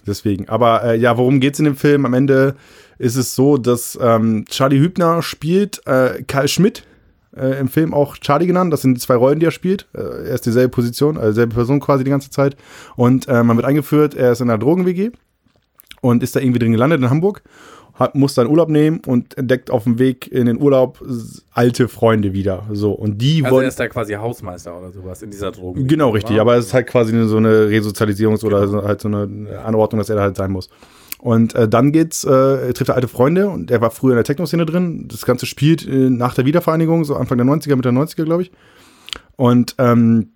Deswegen. Aber ja, worum geht's in dem Film? Am Ende ist es so, dass Charlie Hübner spielt Karl Schmidt, im Film auch Charlie genannt. Das sind die 2 Rollen, die er spielt. Er ist dieselbe Position, dieselbe Person quasi die ganze Zeit. Und man wird eingeführt, er ist in einer Drogen-WG und ist da irgendwie drin gelandet in Hamburg, muss dann Urlaub nehmen und entdeckt auf dem Weg in den Urlaub alte Freunde wieder. So, und die wollen. Also er ist da quasi Hausmeister oder sowas in dieser Drogen. Genau, richtig. Aber es ist halt quasi so eine Resozialisierungs- oder halt so eine Anordnung, dass er da halt sein muss. Und dann trifft er alte Freunde und er war früher in der Techno-Szene drin. Das Ganze spielt nach der Wiedervereinigung, so Anfang der 90er, Mitte der 90er, glaube ich. Und dann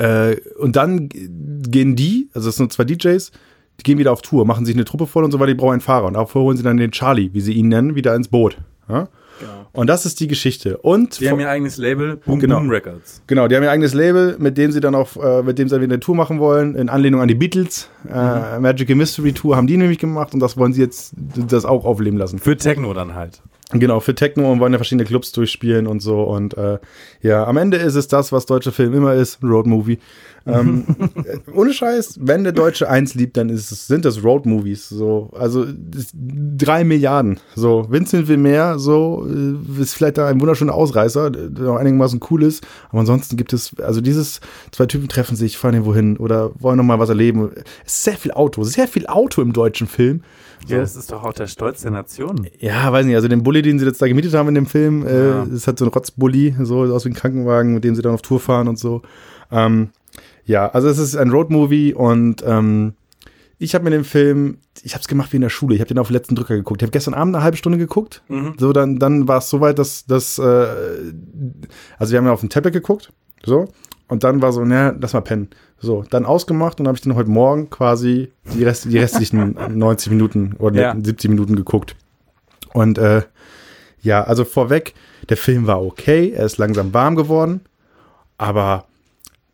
gehen die, also es sind 2 DJs, die gehen wieder auf Tour, machen sich eine Truppe voll und so weiter, die brauchen einen Fahrer. Und dafür holen sie dann den Charlie, wie sie ihn nennen, wieder ins Boot. Ja? Genau. Und das ist die Geschichte. Und die haben ihr eigenes Label, Boom Records. Genau, die haben ihr eigenes Label, mit dem sie dann wieder eine Tour machen wollen, in Anlehnung an die Beatles. Magic Mystery Tour haben die nämlich gemacht und das wollen sie jetzt das auch aufleben lassen. Für Techno dann halt. Genau, für Techno und wollen ja verschiedene Clubs durchspielen und so. Und ja, am Ende ist es das, was deutsche Film immer ist, Roadmovie. Ohne Scheiß, wenn der Deutsche eins liebt, dann sind das Roadmovies. So. Also 3 Milliarden. So. Vincent Vermeer, so, ist vielleicht da ein wunderschöner Ausreißer, der auch einigermaßen cool ist. Aber ansonsten gibt es, also dieses, 2 Typen treffen sich, fahren irgendwo hin oder wollen nochmal was erleben. Es ist sehr viel Auto im deutschen Film. So. Ja, das ist doch auch der Stolz der Nation. Ja, weiß nicht, also den Bulli, den sie jetzt da gemietet haben in dem Film, ist halt so ein Rotzbulli, so aus wie ein Krankenwagen, mit dem sie dann auf Tour fahren und so. Ja, also es ist ein Roadmovie und Ich habe mir den Film, ich habe es gemacht wie in der Schule, ich habe den auf den letzten Drücker geguckt. Ich habe gestern Abend eine halbe Stunde geguckt. Mhm. So, dann war es soweit, dass also wir haben ja auf dem Tablet geguckt, so. Und dann war so, naja, lass mal pennen. So, dann ausgemacht und dann habe ich dann heute Morgen quasi die restlichen 90 Minuten oder 70 Minuten geguckt. Und ja, also vorweg, der Film war okay, er ist langsam warm geworden, aber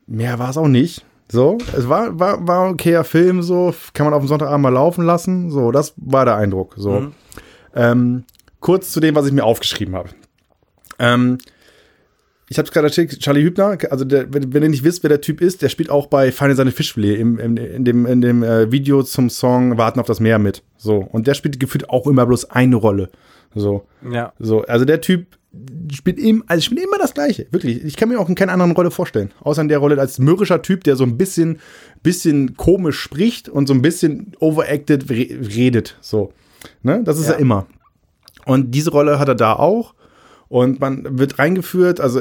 mehr war es auch nicht. So, es war ein okayer Film, so, kann man auf dem Sonntagabend mal laufen lassen, so, das war der Eindruck, so. Mhm. Kurz zu dem, was ich mir aufgeschrieben habe. Ich habe es gerade erzählt, Charlie Hübner, also wenn ihr nicht wisst, wer der Typ ist, der spielt auch bei Feine seine Fischfilet in dem Video zum Song Warten auf das Meer mit, so. Und der spielt gefühlt auch immer bloß eine Rolle, so. Ja. So, also der Typ spielt immer das Gleiche, wirklich. Ich kann mir auch in keiner anderen Rolle vorstellen, außer in der Rolle als mürrischer Typ, der so ein bisschen komisch spricht und so ein bisschen overacted redet, so. Ne? Das ist ja immer. Und diese Rolle hat er da auch und man wird reingeführt, also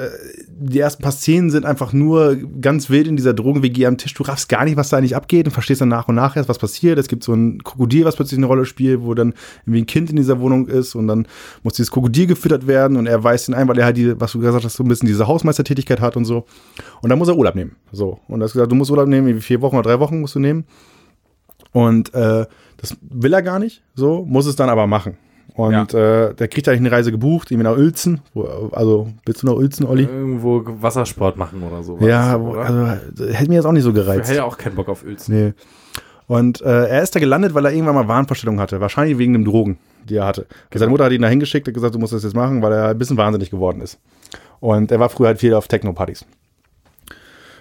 die ersten paar Szenen sind einfach nur ganz wild in dieser Drogen-WG am Tisch, du raffst gar nicht, was da eigentlich abgeht und verstehst dann nach und nach erst, was passiert. Es gibt so ein Krokodil, was plötzlich eine Rolle spielt, wo dann irgendwie ein Kind in dieser Wohnung ist und dann muss dieses Krokodil gefüttert werden und er weist ihn ein, weil er halt, was du gesagt hast, so ein bisschen diese Hausmeistertätigkeit hat und so. Und dann muss er Urlaub nehmen, so. Und er hat gesagt, du musst Urlaub nehmen, 4 Wochen oder 3 Wochen musst du nehmen. Und das will er gar nicht, so, muss es dann aber machen. Und der kriegt eigentlich eine Reise gebucht, irgendwie nach Uelzen. Also, willst du nach Uelzen, Olli? Irgendwo Wassersport machen oder so. Ja, also hätte mir jetzt auch nicht so gereizt. Ich hätte auch keinen Bock auf Uelzen. Nee. Und er ist da gelandet, weil er irgendwann mal Wahnvorstellungen hatte. Wahrscheinlich wegen den Drogen, die er hatte. Genau. Seine Mutter hat ihn da hingeschickt und gesagt, du musst das jetzt machen, weil er ein bisschen wahnsinnig geworden ist. Und er war früher halt viel auf Techno-Partys.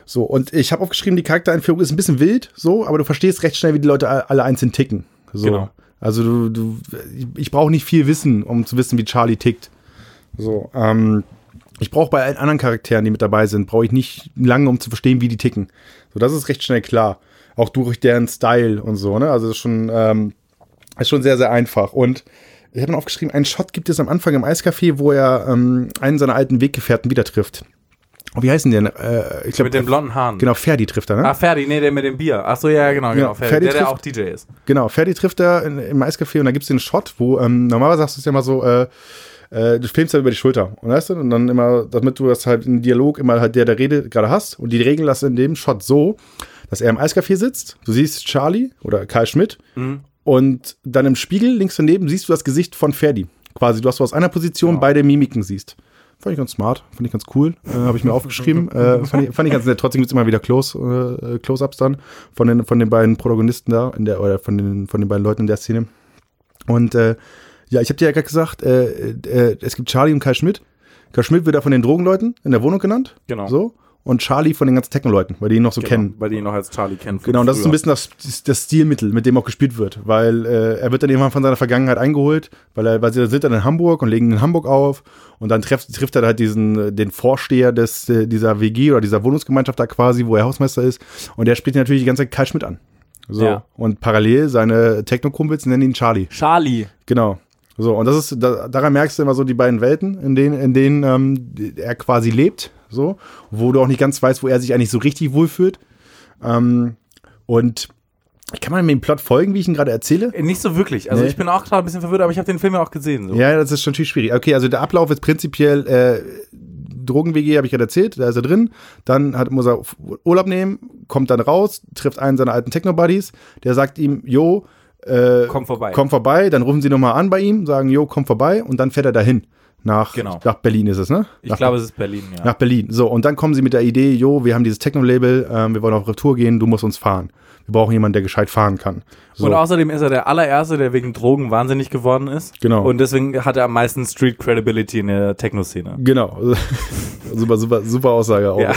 So, und ich habe aufgeschrieben, die Charaktereinführung ist ein bisschen wild, so, aber du verstehst recht schnell, wie die Leute alle einzeln ticken. So. Genau. Also ich brauche nicht viel Wissen, um zu wissen, wie Charlie tickt. So, ich brauche bei allen anderen Charakteren, die mit dabei sind, brauche ich nicht lange, um zu verstehen, wie die ticken. So, das ist recht schnell klar. Auch durch deren Style und so, ne? Also das ist schon sehr, sehr einfach. Und ich habe mir aufgeschrieben, einen Shot gibt es am Anfang im Eiscafé, wo er einen seiner alten Weggefährten wieder trifft. Wie heißen die denn? Ich glaub, mit den blonden Haaren. Genau, Ferdi trifft er, ne? Ah, Ferdi, nee, der mit dem Bier. Ach so, ja, genau. Ferdi der auch DJ ist. Genau, Ferdi trifft er im Eiscafé und da gibt es den Shot, wo normalerweise sagst du es ja immer so, du filmst ja über die Schulter. Und weißt du, und dann immer, damit du das halt im Dialog immer halt der Rede gerade hast. Und die Regel ist in dem Shot so, dass er im Eiscafé sitzt, du siehst Charlie oder Karl Schmidt und dann im Spiegel links daneben siehst du das Gesicht von Ferdi. Quasi, du hast aus einer Position beide Mimiken siehst. Fand ich ganz smart, fand ich ganz cool, habe ich mir aufgeschrieben, fand ich ganz nett. Trotzdem gibt's immer wieder Close-Ups dann von den beiden Protagonisten da, oder von den beiden Leuten in der Szene. Und ja, ich habe dir ja gerade gesagt, es gibt Charlie und Kai Schmidt. Kai Schmidt wird da von den Drogenleuten in der Wohnung genannt, genau. So. Und Charlie von den ganzen Techno-Leuten, weil die ihn noch so kennen. Weil die ihn noch als Charlie kennen. Genau, und das ist ein bisschen das Stilmittel, mit dem auch gespielt wird. Weil er wird dann irgendwann von seiner Vergangenheit eingeholt, weil sie da sind dann in Hamburg und legen in Hamburg auf. Und dann trifft er halt den Vorsteher dieser WG oder dieser Wohnungsgemeinschaft da quasi, wo er Hausmeister ist. Und der spielt natürlich die ganze Zeit Karl Schmidt an. So. Ja. Und parallel seine Techno-Kumpels nennen ihn Charlie. Charlie. Genau. So, und das ist, daran merkst du immer so die beiden Welten, in denen er quasi lebt, so, wo du auch nicht ganz weißt, wo er sich eigentlich so richtig wohlfühlt. Und kann man mit dem Plot folgen, wie ich ihn gerade erzähle? Nicht so wirklich. Also ich bin auch gerade ein bisschen verwirrt, aber ich habe den Film ja auch gesehen. So. Ja, das ist schon schwierig. Okay, also der Ablauf ist prinzipiell Drogen-WG, habe ich gerade erzählt, da ist er drin. Dann muss er Urlaub nehmen, kommt dann raus, trifft einen seiner alten Techno-Buddies, der sagt ihm, jo, komm vorbei, dann rufen sie nochmal an bei ihm, sagen, jo, komm vorbei und dann fährt er dahin. Nach Berlin ist es, ne? Ich glaube, es ist Berlin, ja. Nach Berlin. So, und dann kommen sie mit der Idee, jo, wir haben dieses Techno-Label, wir wollen auf Retour gehen, du musst uns fahren. Wir brauchen jemanden, der gescheit fahren kann. So. Und außerdem ist er der allererste, der wegen Drogen wahnsinnig geworden ist. Genau. Und deswegen hat er am meisten Street-Credibility in der Techno-Szene. Genau. Super, super, super Aussage auch. Ja.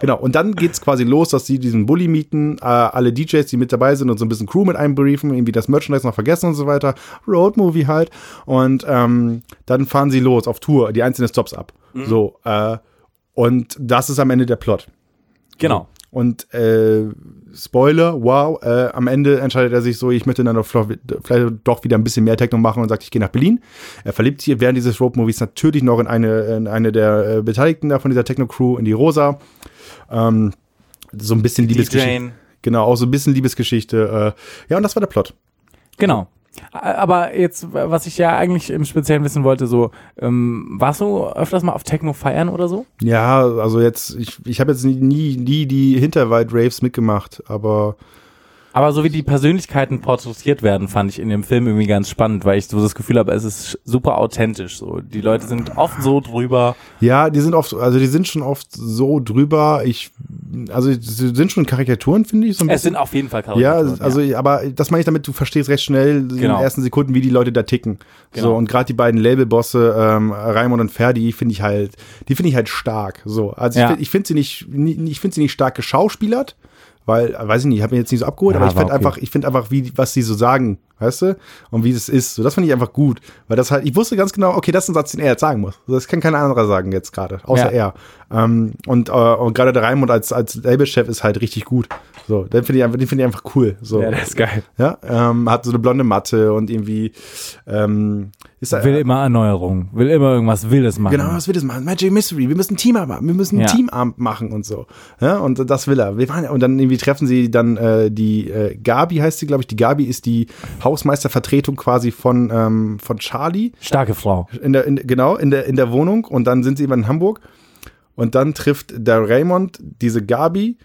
Genau. Und dann geht's quasi los, dass sie diesen Bulli mieten, alle DJs, die mit dabei sind und so ein bisschen Crew mit einbriefen, irgendwie das Merchandise noch vergessen und so weiter. Roadmovie halt. Und dann fahren sie los auf Tour, die einzelnen Stops ab. Mhm. So. Und das ist am Ende der Plot. Genau. Und Spoiler, wow, am Ende entscheidet er sich so, ich möchte dann doch vielleicht doch wieder ein bisschen mehr Techno machen und sagt, ich gehe nach Berlin. Er verliebt sich während dieses Road-Movies natürlich noch in eine der Beteiligten da von dieser Techno-Crew, in die Rosa. So ein bisschen Liebesgeschichte. Genau, auch so ein bisschen Liebesgeschichte. Ja, und das war der Plot. Genau. Aber jetzt, was ich ja eigentlich im Speziellen wissen wollte, so, warst du öfters mal auf Techno feiern oder so? Ja, also jetzt, ich habe jetzt nie die Hinterwald-Raves mitgemacht, aber... Aber so wie die Persönlichkeiten porträtiert werden, fand ich in dem Film irgendwie ganz spannend, weil ich so das Gefühl habe, es ist super authentisch. So, die Leute sind oft so drüber. Ja, die sind schon oft so drüber. Sind schon Karikaturen, finde ich. So ein bisschen. Es sind auf jeden Fall Karikaturen. Ja, also, aber das meine ich damit, du verstehst recht schnell in den ersten Sekunden, wie die Leute da ticken. Genau. So, und gerade die beiden Labelbosse, Raimund und Ferdi, finde ich halt stark. So, also ja. Ich finde sie nicht stark geschauspielert. Weil, weiß ich nicht, ich habe mich jetzt nicht so abgeholt, ja, aber ich finde einfach, wie, was sie so sagen, weißt du? Und wie das ist. So, das fand ich einfach gut. Weil das halt, ich wusste ganz genau, okay, das ist ein Satz, den er jetzt sagen muss. Das kann kein anderer sagen jetzt gerade, außer er. Und gerade der Raimund als Labelchef ist halt richtig gut. So, den finde ich einfach cool. So. Ja, der ist geil. Ja, hat so eine blonde Matte und irgendwie, will immer Erneuerung, will immer irgendwas Wildes machen. Genau, was Wildes machen. Magic Mystery, wir müssen Teamabend machen und so. Ja, und das will er. Und dann irgendwie treffen sie dann die Gabi, heißt sie, glaube ich. Die Gabi ist die Hausmeistervertretung quasi von Charlie. Starke Frau. In der Wohnung. Und dann sind sie immer in Hamburg. Und dann trifft der Raimund diese Gabi.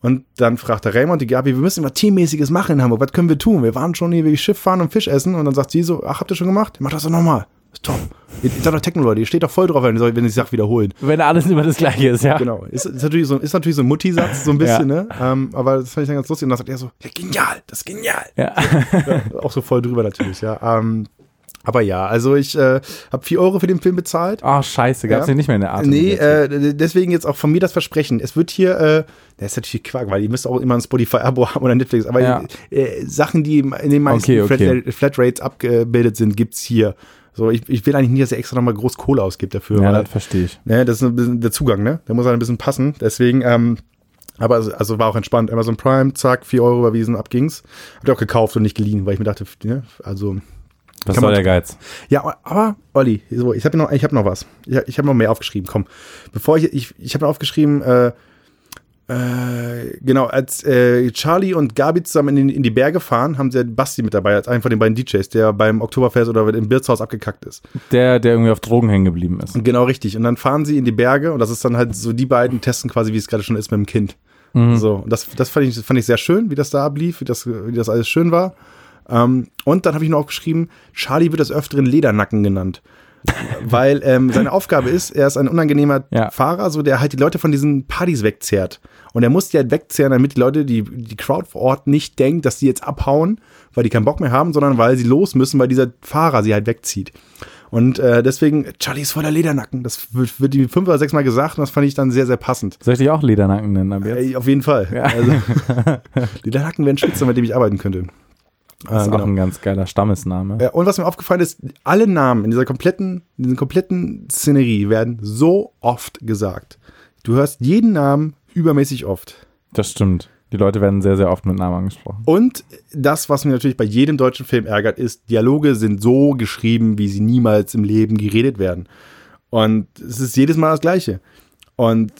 Und dann fragt der Raymond die Gabi, wir müssen immer Teammäßiges machen in Hamburg, was können wir tun? Wir waren schon hier, wie Schiff fahren und Fisch essen. Und dann sagt sie so, ach, habt ihr schon gemacht? Macht das doch nochmal. Ist top. Ihr seid doch Techno, Leute, ihr steht doch voll drauf, wenn ich Sachen wiederholen. Wenn alles immer das Gleiche ist, ja. Genau. Ist natürlich so ein Mutti-Satz, so ein bisschen, ne? Aber das fand ich dann ganz lustig. Und dann sagt er so, ja, genial, das ist genial. Ja. Ja, auch so voll drüber natürlich, ja. Aber ja, also ich habe 4 Euro für den Film bezahlt. Ach, scheiße, gab's den nicht mehr in der Art. Nee, deswegen jetzt auch von mir das Versprechen. Es wird hier, das ist natürlich Quark, weil ihr müsst auch immer ein Spotify-Abo haben oder Netflix. Aber Sachen, die in den meisten Flatrates abgebildet sind, gibt's hier. So, ich will eigentlich nicht, dass er extra nochmal groß Kohle ausgibt dafür. Ja, das verstehe ich. Ne, das ist ein bisschen der Zugang, ne? Der muss halt ein bisschen passen. Deswegen, aber also war auch entspannt. Amazon Prime, zack, 4 Euro überwiesen, ab ging's. Hab ich auch gekauft und nicht geliehen, weil ich mir dachte, ne, also... Was soll der Geiz? Ja, aber, Olli, so, ich hab noch was. Ich hab noch mehr aufgeschrieben, komm. Bevor ich hab noch aufgeschrieben, genau, als Charlie und Gabi zusammen in die Berge fahren, haben sie halt Basti mit dabei, als einen von den beiden DJs, der beim Oktoberfest oder im Wirtshaus abgekackt ist. Der irgendwie auf Drogen hängen geblieben ist. Genau, richtig. Und dann fahren sie in die Berge und das ist dann halt so, die beiden testen quasi, wie es gerade schon ist mit dem Kind. Mhm. So, das fand ich sehr schön, wie das da ablief, wie das alles schön war. Und dann habe ich noch aufgeschrieben, Charlie wird des Öfteren Ledernacken genannt, weil seine Aufgabe ist, er ist ein unangenehmer Fahrer, so der halt die Leute von diesen Partys wegzehrt. Und er muss die halt wegzehren, damit die Leute, die Crowd vor Ort nicht denkt, dass die jetzt abhauen, weil die keinen Bock mehr haben, sondern weil sie los müssen, weil dieser Fahrer sie halt wegzieht. Und deswegen, Charlie ist voller Ledernacken. Das wird ihm 5 oder 6 Mal gesagt und das fand ich dann sehr, sehr passend. Soll ich dich auch Ledernacken nennen? Aber jetzt? Auf jeden Fall. Ja. Also, Ledernacken wären Spitze, mit dem ich arbeiten könnte. Das ist auch ein ganz geiler Stammesname. Und was mir aufgefallen ist, alle Namen in dieser kompletten Szenerie werden so oft gesagt. Du hörst jeden Namen übermäßig oft. Das stimmt. Die Leute werden sehr, sehr oft mit Namen angesprochen. Und das, was mir natürlich bei jedem deutschen Film ärgert, ist, Dialoge sind so geschrieben, wie sie niemals im Leben geredet werden. Und es ist jedes Mal das Gleiche. Und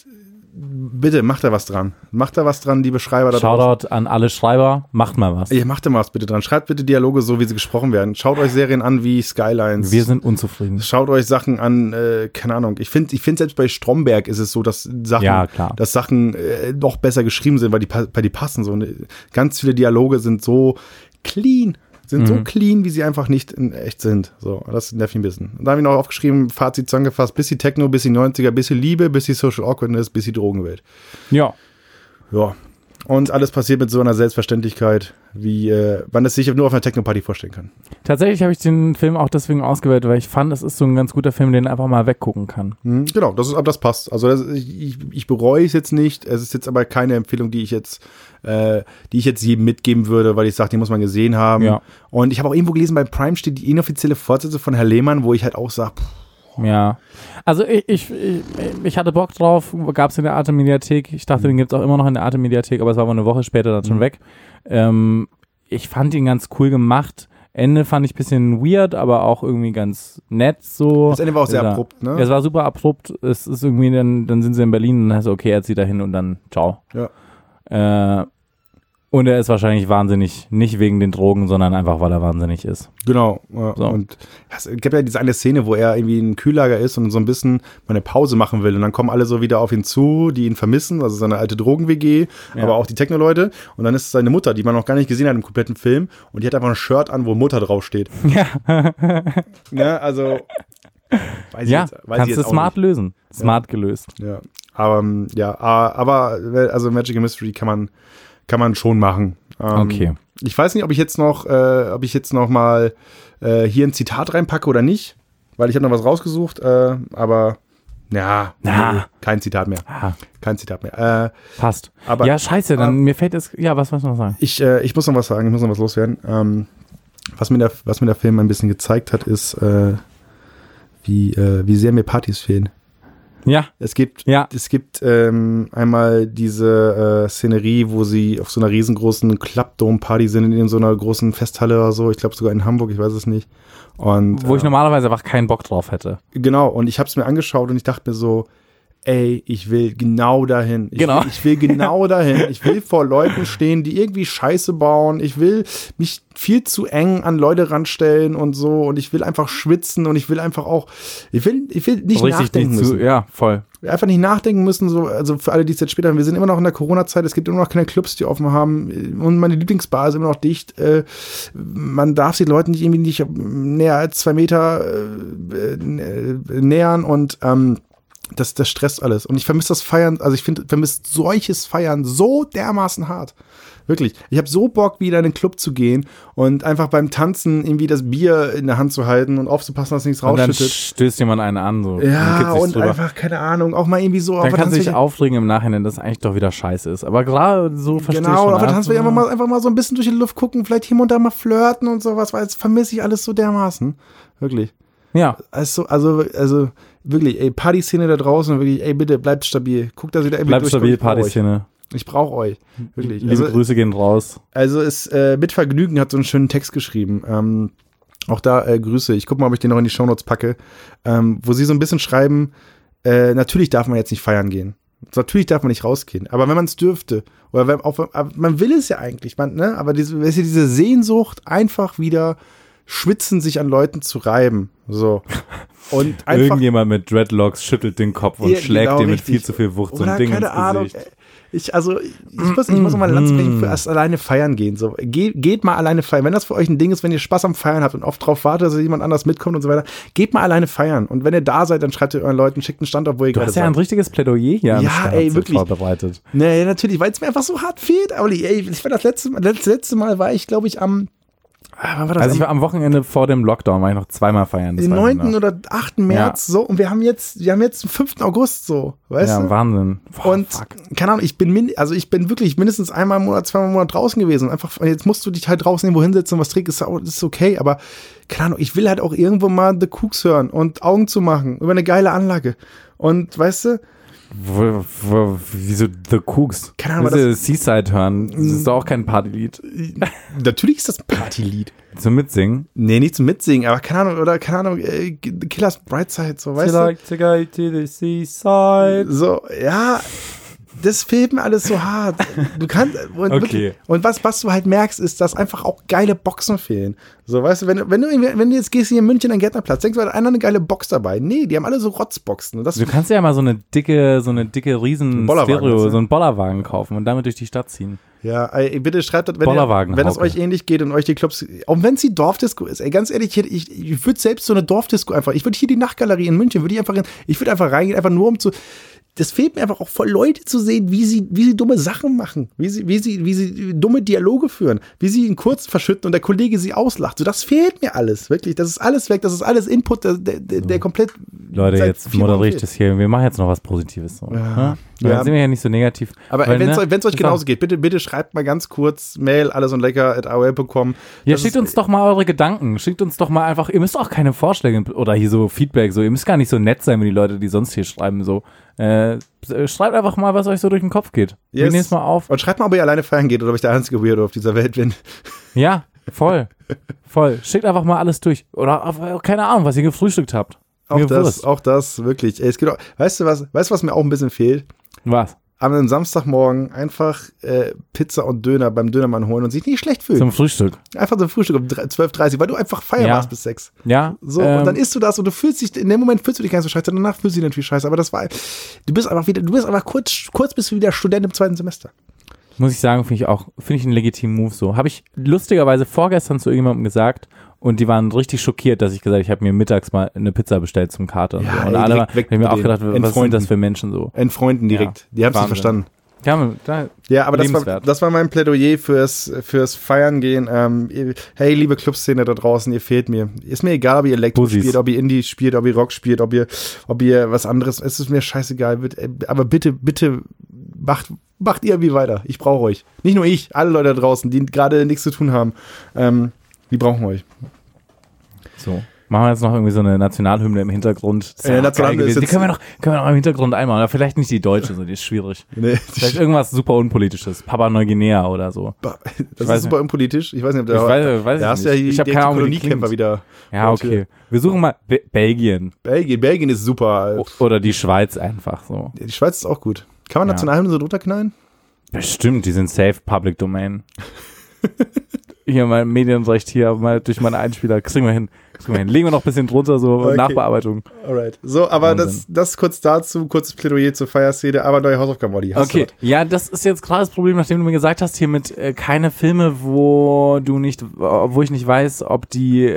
bitte, macht da was dran. Macht da was dran, liebe Schreiber. Shoutout an alle Schreiber. Macht mal was. Ja, macht da mal was bitte dran. Schreibt bitte Dialoge so, wie sie gesprochen werden. Schaut euch Serien an wie Skylines. Wir sind unzufrieden. Schaut euch Sachen an, keine Ahnung. Ich finde selbst bei Stromberg ist es so, dass Sachen noch besser geschrieben sind, weil die passen so. Ganz viele Dialoge sind so clean. Wie sie einfach nicht in echt sind. So, das nervt mich ein bisschen. Und da habe ich noch aufgeschrieben, Fazit zusammengefasst, bisschen Techno, bisschen 90er, bisschen Liebe, bisschen Social Awkwardness, bisschen Drogenwelt. Ja. Ja. Und alles passiert mit so einer Selbstverständlichkeit, wie man es sich nur auf einer Techno-Party vorstellen kann. Tatsächlich habe ich den Film auch deswegen ausgewählt, weil ich fand, das ist so ein ganz guter Film, den einfach mal weggucken kann. Mhm, genau, das passt. Also ich bereue es jetzt nicht. Es ist jetzt aber keine Empfehlung, die ich jetzt jedem mitgeben würde, weil ich sage, den muss man gesehen haben. Ja. Und ich habe auch irgendwo gelesen, bei Prime steht die inoffizielle Fortsetzung von Herr Lehmann, wo ich halt auch sage, ja, also ich hatte Bock drauf, gab es in der Arte Mediathek. Ich dachte, den gibt es auch immer noch in der Arte Mediathek, aber es war wohl eine Woche später dann schon weg. Ich fand ihn ganz cool gemacht. Ende fand ich ein bisschen weird, aber auch irgendwie ganz nett so. Das Ende war auch sehr abrupt, ne? Ja, es war super abrupt. Es ist irgendwie, dann sind sie in Berlin und dann heißt es, okay, er zieht da hin und dann ciao. Ja. Und er ist wahrscheinlich wahnsinnig, nicht wegen den Drogen, sondern einfach, weil er wahnsinnig ist. Genau. So. Und es gibt ja diese eine Szene, wo er irgendwie im Kühllager ist und so ein bisschen mal eine Pause machen will. Und dann kommen alle so wieder auf ihn zu, die ihn vermissen. Also seine alte Drogen-WG, ja, aber auch die Techno-Leute. Und dann ist seine Mutter, die man noch gar nicht gesehen hat im kompletten Film. Und die hat einfach ein Shirt an, wo Mutter draufsteht. Ja. Ne, also... Weiß ich jetzt auch nicht. Kannst du smart lösen. Smart gelöst. Ja. Aber also Magic Mystery kann man schon machen. Okay. Ich weiß nicht, ob ich jetzt noch mal hier ein Zitat reinpacke oder nicht, weil ich habe noch was rausgesucht, aber ja, kein Zitat mehr. Ah. Kein Zitat mehr. Passt. Aber, ja, scheiße, dann mir fällt es, ja, was noch sagen? Ich muss noch was sagen, ich muss noch was loswerden. Was mir der Film ein bisschen gezeigt hat, ist wie sehr mir Partys fehlen. Ja. Es gibt einmal diese Szenerie, wo sie auf so einer riesengroßen Club-Dome-Party sind, in so einer großen Festhalle oder so. Ich glaube sogar in Hamburg, ich weiß es nicht. Und, wo ich normalerweise einfach keinen Bock drauf hätte. Genau, und ich habe es mir angeschaut und ich dachte mir so, ey, ich will genau dahin. Ich will genau dahin. Ich will vor Leuten stehen, die irgendwie Scheiße bauen. Ich will mich viel zu eng an Leute ranstellen und so. Und ich will einfach schwitzen und ich will einfach auch, ich will nicht richtig nachdenken müssen. Ja, voll. Einfach nicht nachdenken müssen, so, also für alle, die es jetzt später haben, wir sind immer noch in der Corona-Zeit, es gibt immer noch keine Clubs, die offen haben und meine Lieblingsbar ist immer noch dicht. Man darf sich Leuten nicht irgendwie nicht näher als 2 Meter nähern und das stresst alles. Und ich vermisse das Feiern, also vermisse solches Feiern so dermaßen hart. Wirklich. Ich habe so Bock, wieder in den Club zu gehen und einfach beim Tanzen irgendwie das Bier in der Hand zu halten und aufzupassen, dass nichts rausschüttet. Und dann stößt jemand einen an. So. Ja, und einfach, keine Ahnung, auch mal irgendwie so. Dann kannst du dich aufregen im Nachhinein, dass es eigentlich doch wieder scheiße ist. Aber gerade so verstehe ich schon. Genau, aber dann kannst du einfach mal so ein bisschen durch die Luft gucken, vielleicht hier und da mal flirten und sowas, weil jetzt vermisse ich alles so dermaßen. Wirklich. Ja. Also wirklich, ey, Partyszene da draußen, wirklich, ey, bitte, bleibt stabil. Guckt, dass ihr da irgendwie bleibt stabil, Partyszene. Ich brauche euch, wirklich. Liebe Grüße gehen raus. Also mit Vergnügen hat so einen schönen Text geschrieben. Auch da Grüße. Ich gucke mal, ob ich den noch in die Shownotes packe. Wo sie so ein bisschen schreiben, natürlich darf man jetzt nicht feiern gehen. Natürlich darf man nicht rausgehen, aber wenn man es dürfte, oder man will es ja eigentlich, aber diese Sehnsucht, einfach wieder schwitzen, sich an Leuten zu reiben. So. Und einfach, irgendjemand mit Dreadlocks schüttelt den Kopf und schlägt dir mit viel zu viel Wucht so ein Ding ins Gesicht. Ich muss mal Landsbrechen für erst alleine feiern gehen. So. Geht mal alleine feiern. Wenn das für euch ein Ding ist, wenn ihr Spaß am Feiern habt und oft drauf wartet, dass jemand anders mitkommt und so weiter, geht mal alleine feiern. Und wenn ihr da seid, dann schreibt ihr euren Leuten, schickt einen Standort, wo ihr gerade seid. Du hast ja ein richtiges Plädoyer hier vorbereitet. Nee, natürlich, weil es mir einfach so hart fehlt. Olli, ey, ich war das letzte Mal war ich, glaube ich, ich war am Wochenende vor dem Lockdown, war ich noch zweimal feiern. Den 9. oder 8. März, ja. So, und wir haben jetzt den 5. August, so, weißt du? Ja, Wahnsinn. Boah, und, fuck. Keine Ahnung, ich bin wirklich mindestens einmal im Monat, zweimal im Monat draußen gewesen. Einfach, jetzt musst du dich halt draußen irgendwo hinsetzen und was trinken, ist okay, aber keine Ahnung, ich will halt auch irgendwo mal The Kooks hören und Augen zu machen über eine geile Anlage. Und, weißt du, wieso The Kooks? Keine Ahnung, diese Seaside hören. Das ist doch auch kein Partylied. Natürlich ist das ein Partylied. Zum Mitsingen? Nee, nicht zum Mitsingen, aber keine Ahnung, Killers Brightside, so, weißt du? Like to go to the seaside. So, ja, das fehlt mir alles so hart. Du kannst, und was du halt merkst, ist, dass einfach auch geile Boxen fehlen. So, weißt du, wenn du jetzt gehst hier in München an den Gärtnerplatz, denkst du, da hat einer eine geile Box dabei. Nee, die haben alle so Rotzboxen. Du kannst ja mal so eine dicke riesen Stereo, so einen Bollerwagen kaufen und damit durch die Stadt ziehen. Ja, ey, bitte schreibt das, wenn es euch ähnlich geht und euch die Clubs, auch wenn es die Dorfdisco ist, ey, ganz ehrlich, ich würde selbst so eine Dorfdisco einfach, ich würde hier die Nachtgalerie in München, ich würde einfach reingehen, einfach nur um zu, das fehlt mir einfach auch voll, Leute zu sehen, wie sie dumme Sachen machen, wie sie dumme Dialoge führen, wie sie ihn kurz verschütten und der Kollege sie auslacht. So, das fehlt mir alles, wirklich. Das ist alles weg, das ist alles Input, der komplett. Leute, jetzt moderiere ich das hier. Wir machen jetzt noch was Positives. So. Ja. Dann sind wir ja nicht so negativ. Aber wenn es euch genauso geht, bitte schreibt mal ganz kurz Mail, allesunlecker@aol.com. Ja, schickt uns doch mal eure Gedanken. Schickt uns doch mal einfach, ihr müsst auch keine Vorschläge oder hier so Feedback, so, ihr müsst gar nicht so nett sein wie die Leute, die sonst hier schreiben, so. Schreibt einfach mal, was euch so durch den Kopf geht. Yes. Wir nehmen es mal auf. Und schreibt mal, ob ihr alleine feiern geht oder ob ich der einzige Weirdo auf dieser Welt bin. Ja, voll. Schickt einfach mal alles durch. Oder keine Ahnung, was ihr gefrühstückt habt. Auch das, wirklich. Ey, es geht auch, weißt du, was mir auch ein bisschen fehlt? Was? an einem Samstagmorgen einfach Pizza und Döner beim Dönermann holen und sich nicht schlecht fühlen. Zum Frühstück. Einfach zum Frühstück um 12.30 Uhr, weil du einfach Feier warst bis 6. Ja. So, und dann isst du das und du fühlst dich, in dem Moment fühlst du dich gar nicht so scheiße, danach fühlst du dich natürlich scheiße, aber das war, du bist einfach kurz bist du wieder Student im zweiten Semester. Muss ich sagen, finde ich einen legitimen Move so. Habe ich lustigerweise vorgestern zu irgendjemandem gesagt und die waren richtig schockiert, dass ich gesagt habe, ich habe mir mittags mal eine Pizza bestellt zum Kater. Ja, und alle haben mir auch gedacht, was sind das für Menschen so? Entfreunden direkt. Ja, die haben es nicht verstanden. Ja, aber das war mein Plädoyer fürs Feiern gehen. Hey, liebe Clubszene da draußen, ihr fehlt mir. Ist mir egal, ob ihr Elektro spielt, ob ihr Indie spielt, ob ihr Rock spielt, ob ihr was anderes. Es ist mir scheißegal. Aber bitte macht ihr irgendwie weiter. Ich brauche euch. Nicht nur ich, alle Leute da draußen, die gerade nichts zu tun haben. Die brauchen euch. So. Machen wir jetzt noch irgendwie so eine Nationalhymne im Hintergrund. Nationalhymne ist jetzt die können wir noch im Hintergrund einmal. Oder vielleicht nicht die deutsche, so, die ist schwierig. Nee, vielleicht irgendwas super Unpolitisches. Papua Neuguinea oder so. Das ist super unpolitisch? Ich weiß nicht, ob ich habe keine Ahnung, Koloniekämpfer wieder. Ja, okay. Wir suchen mal Belgien. Belgien ist super. Oder die Schweiz einfach so. Die Schweiz ist auch gut. Kann man Nationalhymne so drunter knallen? Bestimmt, die sind safe Public Domain. Hier mein Medienrecht hier mal durch meine Einspieler, kriegen wir hin. Legen wir noch ein bisschen drunter, so okay. Nachbearbeitung. Alright. So, aber das kurz dazu, kurzes Plädoyer zur Feierszene, aber neue Hausaufgaben, Olli. Okay, ja, das ist jetzt gerade das Problem, nachdem du mir gesagt hast, hier mit keine Filme, wo ich nicht weiß, ob die,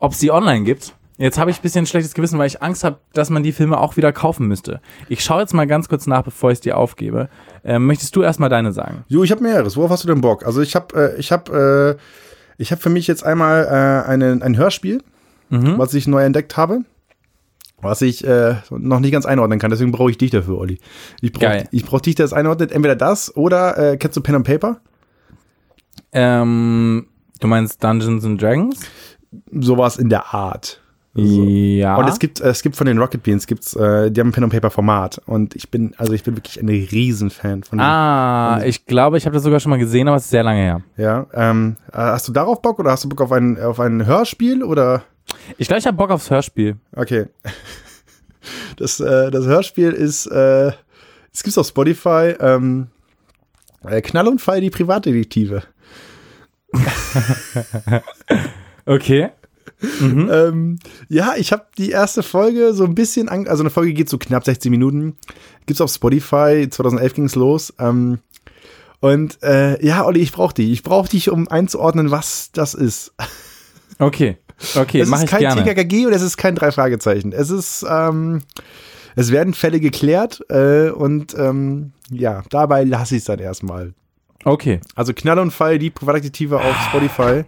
ob es die online gibt. Jetzt habe ich ein bisschen schlechtes Gewissen, weil ich Angst habe, dass man die Filme auch wieder kaufen müsste. Ich schaue jetzt mal ganz kurz nach, bevor ich es dir aufgebe. Möchtest du erstmal deine sagen? Jo, ich habe mehreres. Worauf hast du denn Bock? Also ich habe für mich jetzt einmal ein Hörspiel, was ich neu entdeckt habe, was ich noch nicht ganz einordnen kann. Deswegen brauche ich dich dafür, Olli. Ich brauche dich, der das einordnet. Entweder das oder kennst du Pen and Paper? Du meinst Dungeons and Dragons? Sowas in der Art. So. Ja. Und es gibt von den Rocket Beans die haben ein Pen and Paper Format und ich bin wirklich ein Riesenfan von denen. Ich glaube, ich habe das sogar schon mal gesehen, aber es ist sehr lange her. Ja. Hast du darauf Bock oder hast du Bock auf ein Hörspiel oder? Ich glaube, ich habe Bock aufs Hörspiel. Okay. Das Hörspiel ist es gibt's auf Spotify Knall und Fall, die Privatdetektive. Okay. Mhm. Ich habe die erste Folge so ein bisschen, also eine Folge geht so knapp 16 Minuten, gibt's auf Spotify, 2011 ging's los, Olli, ich brauche dich, um einzuordnen, was das ist. Okay, mach ich gerne. Es ist kein TKKG und es ist kein 3 Fragezeichen, es ist, es werden Fälle geklärt, dabei lasse ich es dann erstmal. Okay. Also Knall und Fall, die Privatdetektive auf Spotify.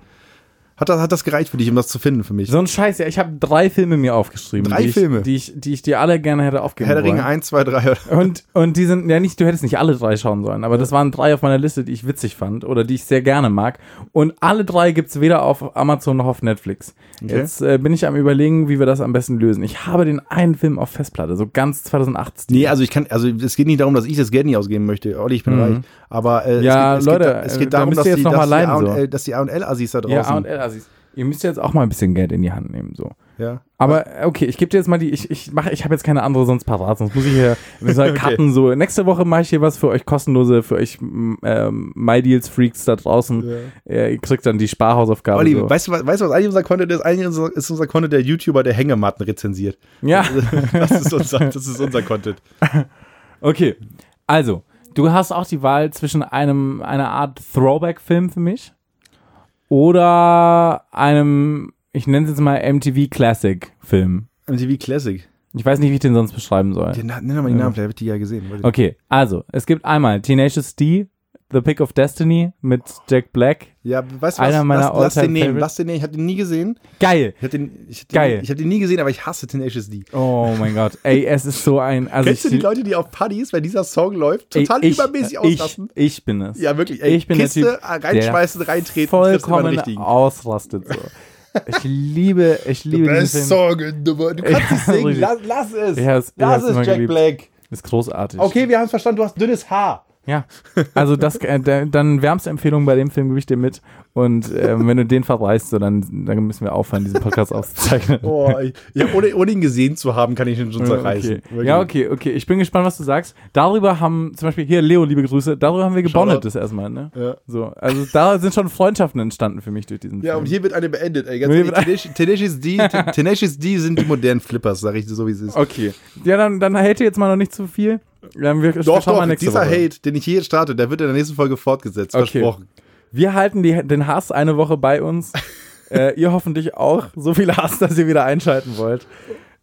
Hat das gereicht für dich, um das zu finden für mich? So ein Scheiß, ja. Ich habe 3 Filme mir aufgeschrieben. Die ich dir alle gerne hätte aufgeben wollen. Herr der Ringe 1, 2, 3. Und die sind, ja nicht, du hättest nicht alle 3 schauen sollen, aber das waren 3 auf meiner Liste, die ich witzig fand oder die ich sehr gerne mag. Und alle 3 gibt's weder auf Amazon noch auf Netflix. Okay. Jetzt bin ich am Überlegen, wie wir das am besten lösen. Ich habe den einen Film auf Festplatte, so ganz 2018. Nee, also es geht nicht darum, dass ich das Geld nicht ausgeben möchte. Olli, ich bin reich. Aber es geht darum, dass die A&L-Assis da draußen. Ja, A&L Also ihr müsst jetzt auch mal ein bisschen Geld in die Hand nehmen, so. Ja. Aber okay, ich gebe dir jetzt mal ich habe jetzt keine andere sonst parat, sonst muss ich hier Karten so. Nächste Woche mache ich hier was für euch kostenlose, für euch MyDeals-Freaks da draußen. Ja. Ihr kriegt dann die Sparhausaufgabe. Olli, so. weißt du, was eigentlich unser Content ist? Eigentlich ist unser Content der YouTuber, der Hängematten rezensiert. Ja. Das ist unser Content. Okay, also, du hast auch die Wahl zwischen einer Art Throwback-Film für mich. Oder einem, ich nenne es jetzt mal MTV-Classic-Film. MTV-Classic? Ich weiß nicht, wie ich den sonst beschreiben soll. Nenn doch mal den Namen, vielleicht habe ich die ja gesehen. Okay, also, es gibt einmal Tenacious D, The Pick of Destiny mit Jack Black. Ja, weißt du was? Lass den nehmen. Ich habe den nie gesehen. Geil. Ich habe den nie gesehen, aber ich hasse Tenacious D. Oh mein Gott. Ey, es ist so ein... Also kennst du die Leute, die auf Partys, weil dieser Song läuft, total übermäßig auslassen? Ich bin es. Ja, wirklich. Ey, ich bin Kiste, der Typ, reinschmeißen, reintreten. Vollkommen ausrastet so. Ich liebe den Film. Song in the world. Du kannst es singen. Lass es. Lass es, Jack Black. Ist großartig. Okay, wir haben es verstanden. Du hast dünnes Haar. Ja, also das, dann wärmste Empfehlung bei dem Film gebe ich dir mit. Und wenn du den verpreist, so, dann müssen wir aufhören, diesen Podcast auszuzeichnen. Oh, ja, ohne ihn gesehen zu haben, kann ich ihn schon zerreißen. Okay. Ja, okay. Ich bin gespannt, was du sagst. Darüber haben zum Beispiel, hier, Leo, liebe Grüße, darüber haben wir gebondet das erstmal. Ne? Ja. So, also da sind schon Freundschaften entstanden für mich durch diesen Film. Ja, und hier wird eine beendet. Tenacious D sind die modernen Flippers, sag ich so, wie es ist. Okay, ja, dann hate jetzt mal noch nicht zu viel. Doch, dieser Woche. Hate, den ich hier starte, der wird in der nächsten Folge fortgesetzt, okay. Versprochen. Wir halten den Hass eine Woche bei uns. Ihr hoffentlich auch. So viel Hass, dass ihr wieder einschalten wollt.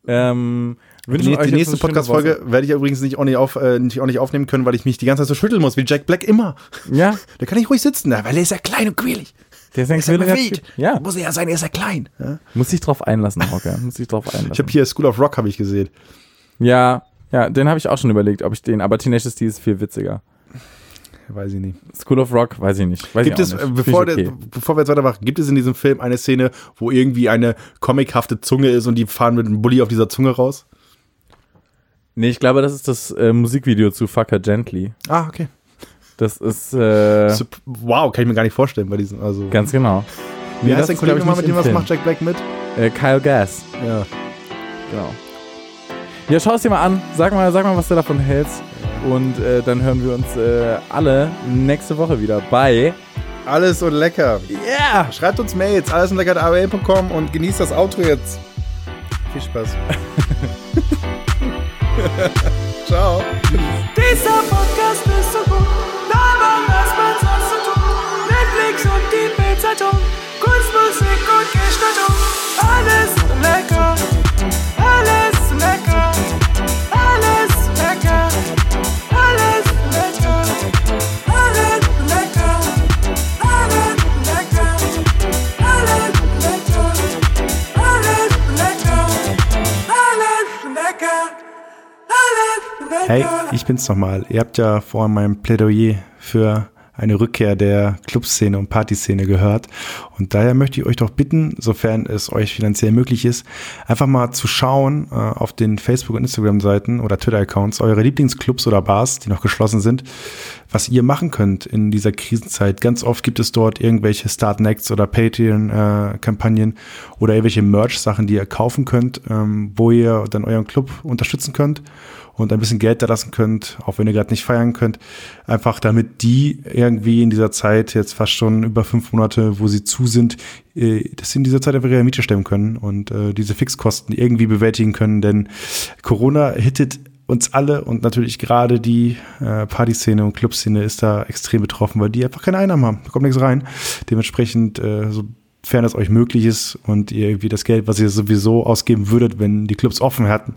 Die nächste Podcast-Folge werde ich übrigens nicht aufnehmen können, weil ich mich die ganze Zeit so schütteln muss, wie Jack Black immer. Ja. Da kann ich ruhig sitzen, weil er ist ja klein und quirlig. Der ist ja Feed. Ja. Muss er ja sein, er ist ja klein. Ja? Muss ich drauf einlassen, Hauke. Ich habe hier School of Rock, habe ich gesehen. Ja, den habe ich auch schon überlegt, ob ich den, aber Tenacious D ist viel witziger. Weiß ich nicht. School of Rock, weiß ich nicht. Bevor wir jetzt weitermachen, gibt es in diesem Film eine Szene, wo irgendwie eine comichafte Zunge ist und die fahren mit einem Bulli auf dieser Zunge raus? Nee, ich glaube, das ist das Musikvideo zu Fucker Gently. Ah, okay. Das ist, wow, kann ich mir gar nicht vorstellen bei diesem, also. Ganz genau. Wie heißt dein Kollege nochmal, mit dem was macht Jack Black mit? Kyle Gass. Ja. Genau. Ja, schau es dir mal an. Sag mal, was du davon hältst. Und dann hören wir uns alle nächste Woche wieder bei Alles und Lecker. Yeah! Schreibt uns Mails, allesundlecker@aol.com und genießt das Outro jetzt. Viel Spaß. Ciao. Dieser Podcast ist so gut. Dabei lässt man was zu tun. Netflix und die Bildzeitung. Kunstmusik und Gestaltung. Alles und Lecker. Alles lecker, alles lecker, alles lecker, alles lecker, alles lecker, alles lecker, alles lecker, alles lecker, alles lecker. Hey, ich bin's nochmal. Ihr habt ja vorhin mein Plädoyer für eine Rückkehr der Clubszene und Partyszene gehört. Und daher möchte ich euch doch bitten, sofern es euch finanziell möglich ist, einfach mal zu schauen auf den Facebook- und Instagram-Seiten oder Twitter-Accounts eure Lieblingsclubs oder Bars, die noch geschlossen sind, was ihr machen könnt in dieser Krisenzeit. Ganz oft gibt es dort irgendwelche Start-Next- oder Patreon-Kampagnen oder irgendwelche Merch-Sachen, die ihr kaufen könnt, wo ihr dann euren Club unterstützen könnt und ein bisschen Geld da lassen könnt, auch wenn ihr gerade nicht feiern könnt, einfach damit die irgendwie in dieser Zeit, jetzt fast schon über 5 Monate, wo sie zu sind, dass sie in dieser Zeit einfach ihre Miete stemmen können und diese Fixkosten irgendwie bewältigen können, denn Corona hittet uns alle und natürlich gerade die Partyszene und Clubszene ist da extrem betroffen, weil die einfach keine Einnahmen haben, da kommt nichts rein, dementsprechend sofern es euch möglich ist und ihr irgendwie das Geld, was ihr sowieso ausgeben würdet, wenn die Clubs offen hätten,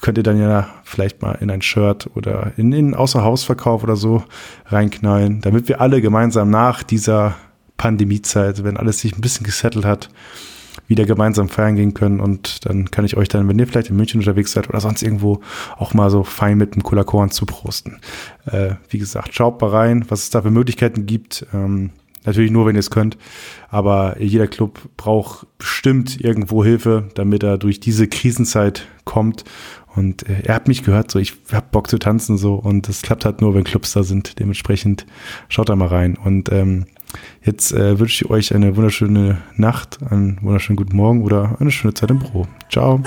könnt ihr dann ja vielleicht mal in ein Shirt oder in den Außerhausverkauf oder so reinknallen, damit wir alle gemeinsam nach dieser Pandemiezeit, wenn alles sich ein bisschen gesettelt hat, wieder gemeinsam feiern gehen können. Und dann kann ich euch dann, wenn ihr vielleicht in München unterwegs seid oder sonst irgendwo, auch mal so fein mit einem Cola-Korn zuprosten. Wie gesagt, schaut mal rein, was es da für Möglichkeiten gibt. Natürlich nur, wenn ihr es könnt, aber jeder Club braucht bestimmt irgendwo Hilfe, damit er durch diese Krisenzeit kommt. Und er hat mich gehört, so ich habe Bock zu tanzen so und das klappt halt nur, wenn Clubs da sind. Dementsprechend schaut da mal rein. Und jetzt wünsche ich euch eine wunderschöne Nacht, einen wunderschönen guten Morgen oder eine schöne Zeit im Büro. Ciao.